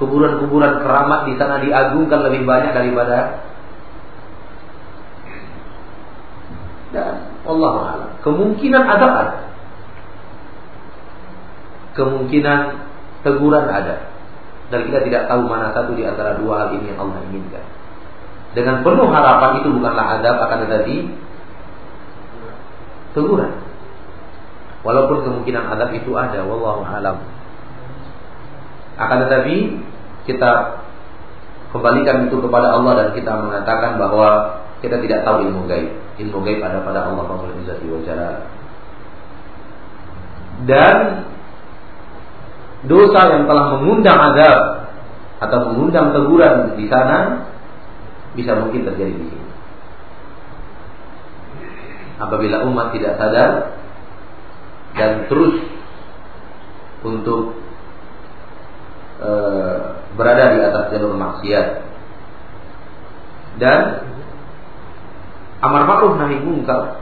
kuburan-kuburan keramat di sana diagungkan lebih banyak daripada. Dan Allahu a'lam, kemungkinan ada, kemungkinan teguran ada, dan kita tidak tahu mana satu di antara dua hal ini yang Allah inginkan. Dengan penuh harapan itu bukanlah adab, akan tetapi teguran, walaupun kemungkinan adab itu ada. Wallahu a'lam. Akan tetapi kita kembalikan itu kepada Allah dan kita mengatakan bahwa kita tidak tahu ilmu gaib. Ilmu gaib ada pada Allah Subhanahu wa ta'ala. Dan dosa yang telah mengundang azab atau mengundang teguran di sana bisa mungkin terjadi di sini. Apabila umat tidak sadar dan terus untuk berada di atas jalur maksiat. Dan amar ma'ruf nahi munkar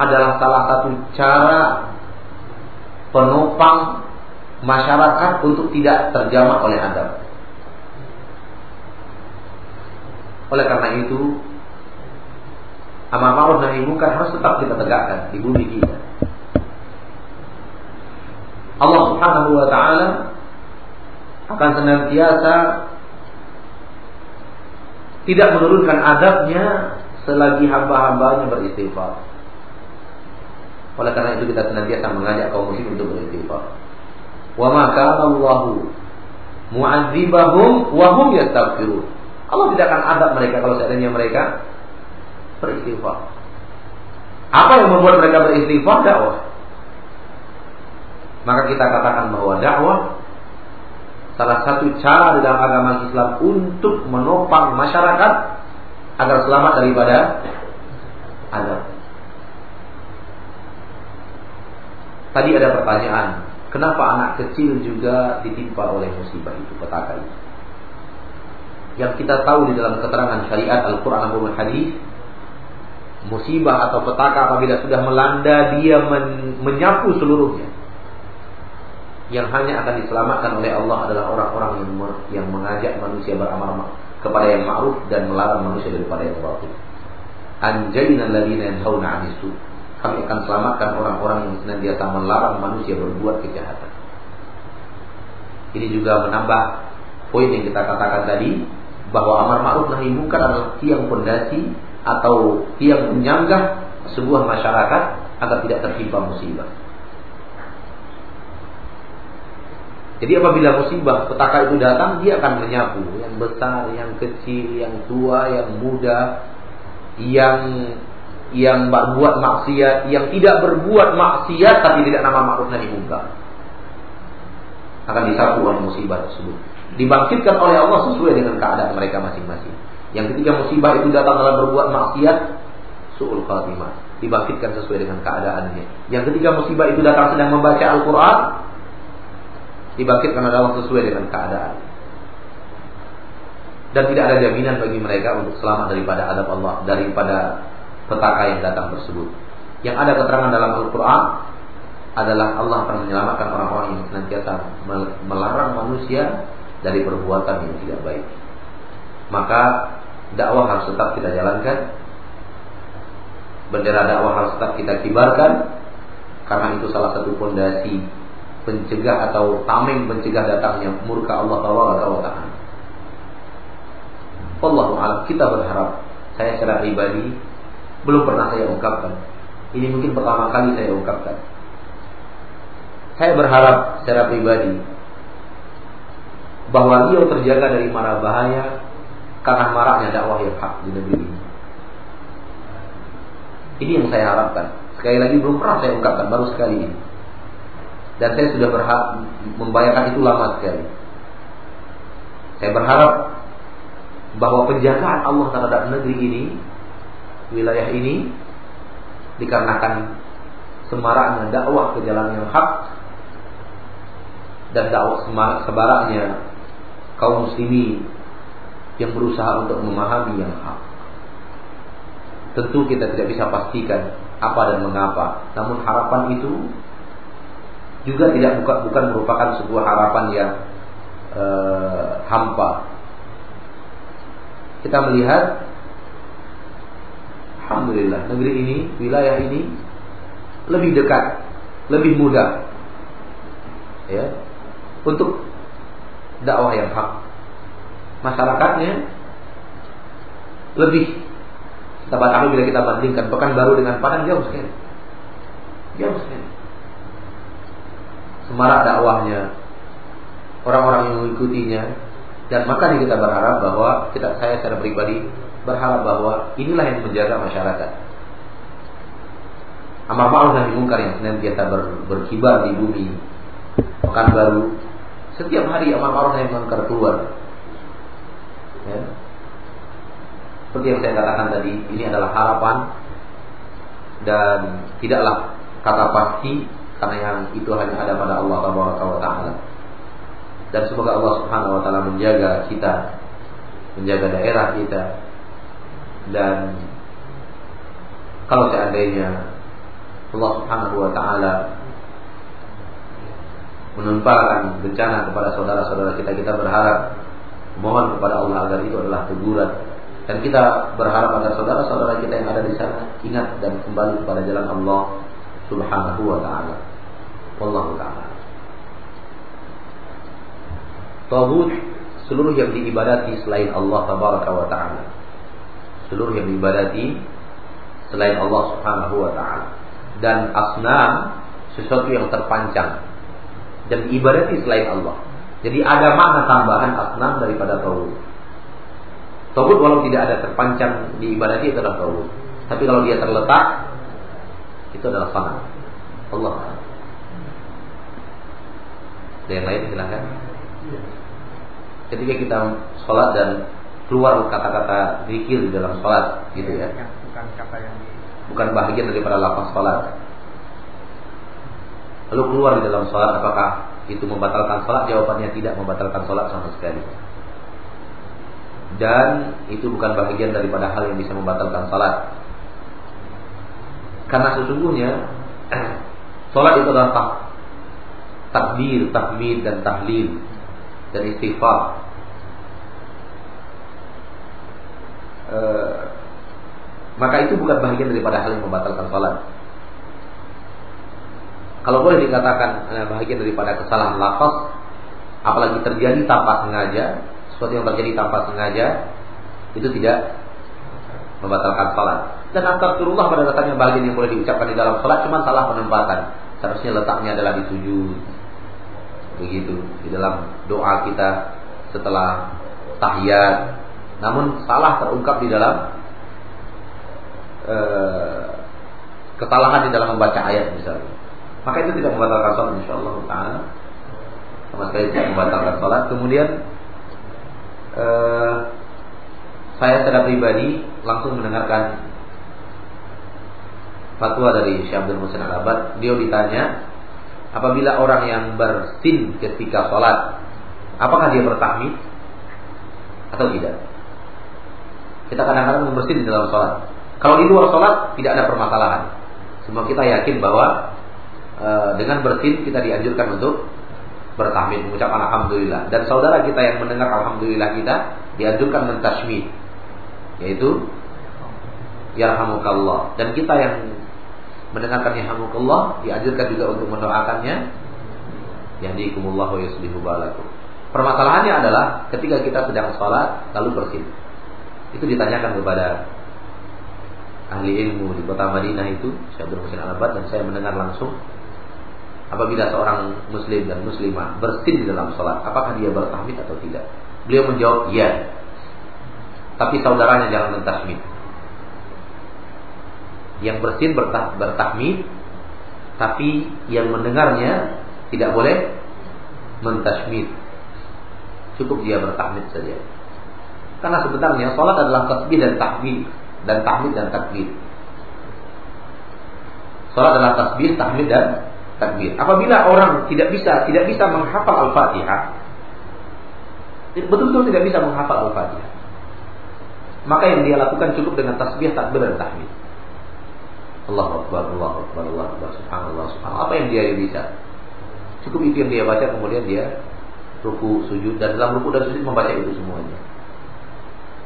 adalah salah satu cara penopang masyarakat untuk tidak terjamak oleh adab. Oleh karena itu, amar ma'ruf nahi munkar harus tetap kita tegakkan di bumi kita. Allah Subhanahu wa ta'ala akan senantiasa tidak menurunkan adabnya selagi hamba-hambanya beristighfar. Oleh karena itu kita senantiasa mengajak kaum muslim untuk beristighfar. Wa ma kana Allahu mu'adzibahum wa hum yastaghfirun. Allah tidak akan adab mereka kalau seandainya mereka beristighfar. Apa yang membuat mereka beristighfar? Dakwah. Maka kita katakan bahwa dakwah salah satu cara dalam agama Islam untuk menopang masyarakat agar selamat daripada azab. Tadi ada pertanyaan, kenapa anak kecil juga ditimpa oleh musibah itu, petaka itu? Yang kita tahu di dalam keterangan syariat Al-Quran dan Hadis, musibah atau petaka apabila sudah melanda dia menyapu seluruhnya. Yang hanya akan diselamatkan oleh Allah adalah orang-orang yang mengajak manusia beramal kepada yang ma'ruf dan melarang manusia daripada yang batil. Anjayna alladziina yanhauna 'anil su'. Kami akan selamatkan orang-orang yang senantiasa melarang manusia berbuat kejahatan. Ini juga menambah poin yang kita katakan tadi, bahwa amar ma'ruf nahi munkar adalah tiang pondasi atau tiang penyanggah sebuah masyarakat agar tidak tertimpa musibah. Jadi apabila musibah, petaka itu datang, dia akan menyapu. Yang besar, yang kecil, yang tua, yang muda, yang berbuat maksiat, yang tidak berbuat maksiat tapi tidak nama ma'ruf nahi munkar, akan disapu oleh musibah tersebut. Dibangkitkan oleh Allah sesuai dengan keadaan mereka masing-masing. Yang ketika musibah itu datang dalam berbuat maksiat, su'ul khatimah, dibangkitkan sesuai dengan keadaannya. Yang ketika musibah itu datang sedang membaca Al-Quran, dibangkitkan adalah sesuai dengan keadaan. Dan tidak ada jaminan bagi mereka untuk selamat daripada azab Allah, daripada petaka yang datang tersebut. Yang ada keterangan dalam Al-Quran adalah Allah akan menyelamatkan orang-orang yang senantiasa melarang manusia dari perbuatan yang tidak baik. Maka dakwah harus tetap kita jalankan, bendera dakwah harus tetap kita kibarkan, karena itu salah satu fondasi pencegah atau tameng pencegah datangnya murka Allah Taala. Wallahu a'lam. Kita berharap, saya secara pribadi belum pernah saya ungkapkan, ini mungkin pertama kali saya ungkapkan. Saya berharap secara pribadi bahwa beliau terjaga dari mara bahaya karena maraknya dakwah yang hak di negeri ini. Ini yang saya harapkan. Sekali lagi belum pernah saya ungkapkan, baru sekali ini. Dan saya sudah berharap membayangkan itu lama sekali. Saya berharap bahwa penjagaan Allah terhadap negeri ini, wilayah ini, dikarenakan semaraknya dakwah ke jalan yang hak dan dakwah sebaraknya kaum muslimin yang berusaha untuk memahami yang hak. Tentu kita tidak bisa pastikan apa dan mengapa, namun harapan itu juga tidak bukan merupakan sebuah harapan yang hampa. Kita melihat, alhamdulillah, negeri ini, wilayah ini lebih dekat, lebih mudah, ya, untuk dakwah yang hak. Masyarakatnya lebih, kita tahu bila kita bandingkan Pekanbaru dengan Padang, jauh sekali. Semarak dakwahnya, orang-orang yang mengikutinya, dan makanya kita berharap bahwa saya secara pribadi berharap bahwa inilah yang menjaga masyarakat. Amar ma'ruf nahi munkar yang senantiasa berkibar di bumi Pekanbaru. Setiap hari amar ma'ruf nahi munkar keluar. Ya. Seperti yang saya katakan tadi, ini adalah harapan dan tidaklah kata pasti, karena yang itu hanya ada pada Allah Taala. Dan semoga Allah Subhanahu wa ta'ala menjaga kita, menjaga daerah kita. Dan kalau seandainya Allah Subhanahu wa ta'ala menumpahkan bencana kepada saudara-saudara kita, kita berharap, mohon kepada Allah agar itu adalah teguran. Dan kita berharap agar saudara-saudara kita yang ada di sana ingat dan kembali kepada jalan Allah Subhanahu wa ta'ala. Wallahu ta'ala. Taghut, seluruh yang diibadati selain Allah Tabaraka wa ta'ala. Seluruh yang diibadati selain Allah Subhanahu wa ta'ala. Dan asnam, sesuatu yang terpancang dan ibadati selain Allah. Jadi ada makna tambahan asnam daripada taghut. Taghut walau tidak ada terpancang diibadati adalah taghut. Tapi kalau dia terletak, itu adalah sanad. Allah. Ada yang lain silahkan. Ketika kita sholat dan keluar kata-kata zikir di dalam sholat, gitu ya. Bukan kata yang bukan bahagian daripada lafaz sholat. Lalu keluar di dalam sholat, apakah itu membatalkan sholat? Jawabannya tidak membatalkan sholat sama sekali. Dan itu bukan bagian daripada hal yang bisa membatalkan sholat. Karena sesungguhnya sholat itu adalah takbir, tahmid, dan tahlil, dan istighfar. Maka itu bukan bagian daripada hal yang membatalkan sholat. Kalau boleh dikatakan bahagian daripada kesalahan lafaz, apalagi terjadi tanpa sengaja, sesuatu yang terjadi tanpa sengaja, itu tidak membatalkan salat. Dan astagfirullah pada dasarnya bahagian yang boleh diucapkan di dalam salat, cuma salah penempatan. Seharusnya letaknya adalah di sujud. Begitu di dalam doa kita setelah tahiyat. Namun salah terungkap di dalam kesalahan di dalam membaca ayat misalnya. Maka itu tidak membatalkan salat insyaallah ta'ala. Sama sekali tidak membatalkan salat. Kemudian saya secara pribadi langsung mendengarkan fatwa dari Syekh Abdul Muhsin Al-Abbad. Beliau ditanya, apabila orang yang bersin ketika salat, apakah dia bertahmid atau tidak? Kita kadang-kadang bersin di dalam salat. Kalau di luar salat tidak ada permasalahan. Semua kita yakin bahwa dengan bersin kita dianjurkan untuk bertahmid, mengucapkan alhamdulillah. Dan saudara kita yang mendengar alhamdulillah kita dianjurkan mentashmid, yaitu yarhamukallah. Dan kita yang mendengarkan yarhamukallah dianjurkan juga untuk mendoakannya, yahdikumullahu wa yuslihu balakum. Permasalahannya adalah ketika kita sedang sholat lalu bersin. Itu ditanyakan kepada ahli ilmu di kota Madinah itu, Syekh Abdul Muhsin Al-Abbad, dan saya mendengar langsung. Apabila seorang muslim dan muslimah bersin di dalam sholat, apakah dia bertahmid atau tidak? Beliau menjawab, ya, tapi saudaranya jangan mentahmid. Yang bersin bertahmid, tapi yang mendengarnya tidak boleh mentahmid. Cukup dia bertahmid saja. Karena sebenarnya sholat adalah tasbih dan tahmid, dan tahmid dan takbir. Sholat adalah tasbih, tahmid, dan takbir. Apabila orang tidak bisa menghafal Al-Fatihah, betul-betul tidak bisa menghafal Al-Fatihah, maka yang dia lakukan cukup dengan tasbih, takbir, dan tahmid. Allahu Akbar, Allahu Akbar, Allahu Akbar, Subhanallah, Subhanallah. Apa yang dia bisa? Cukup itu yang dia baca, kemudian dia ruku, sujud, dan dalam ruku dan sujud membaca itu semuanya.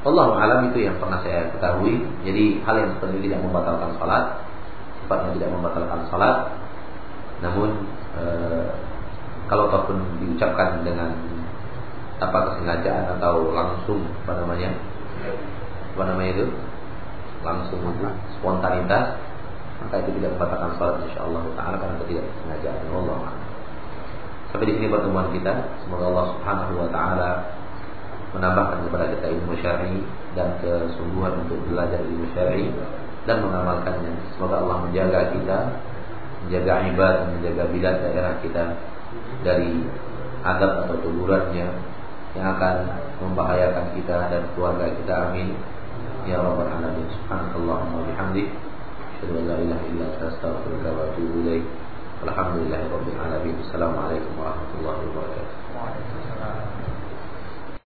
Allahu a'lam, itu yang pernah saya ketahui. Jadi hal yang seperti ini tidak membatalkan salat, sifatnya tidak membatalkan salat. Namun kalau ataupun diucapkan dengan tanpa kesengajaan atau langsung langsung spontanitas, maka itu tidak membatalkan salat insyaallah taala karena ketidaksengajaan. Allah Ta'ala. Sampai di sini pertemuan kita. Semoga Allah Subhanahu wa taala menambahkan kepada kita ilmu syar'i dan kesungguhan untuk belajar ilmu syar'i dan mengamalkannya. Semoga Allah menjaga kita, menjaga ibadah, menjaga bidat daerah kita dari adab atau tegurannya yang akan membahayakan kita dan keluarga kita. Amin ya rabbal alamin. Subhanallahumma wa bihamdihi, asyhadu an la ilaha illa anta, astaghfiruka wa atubu ilaik. Alhamdulillahirabbil alamin. Assalamualaikum warahmatullahi wabarakatuh.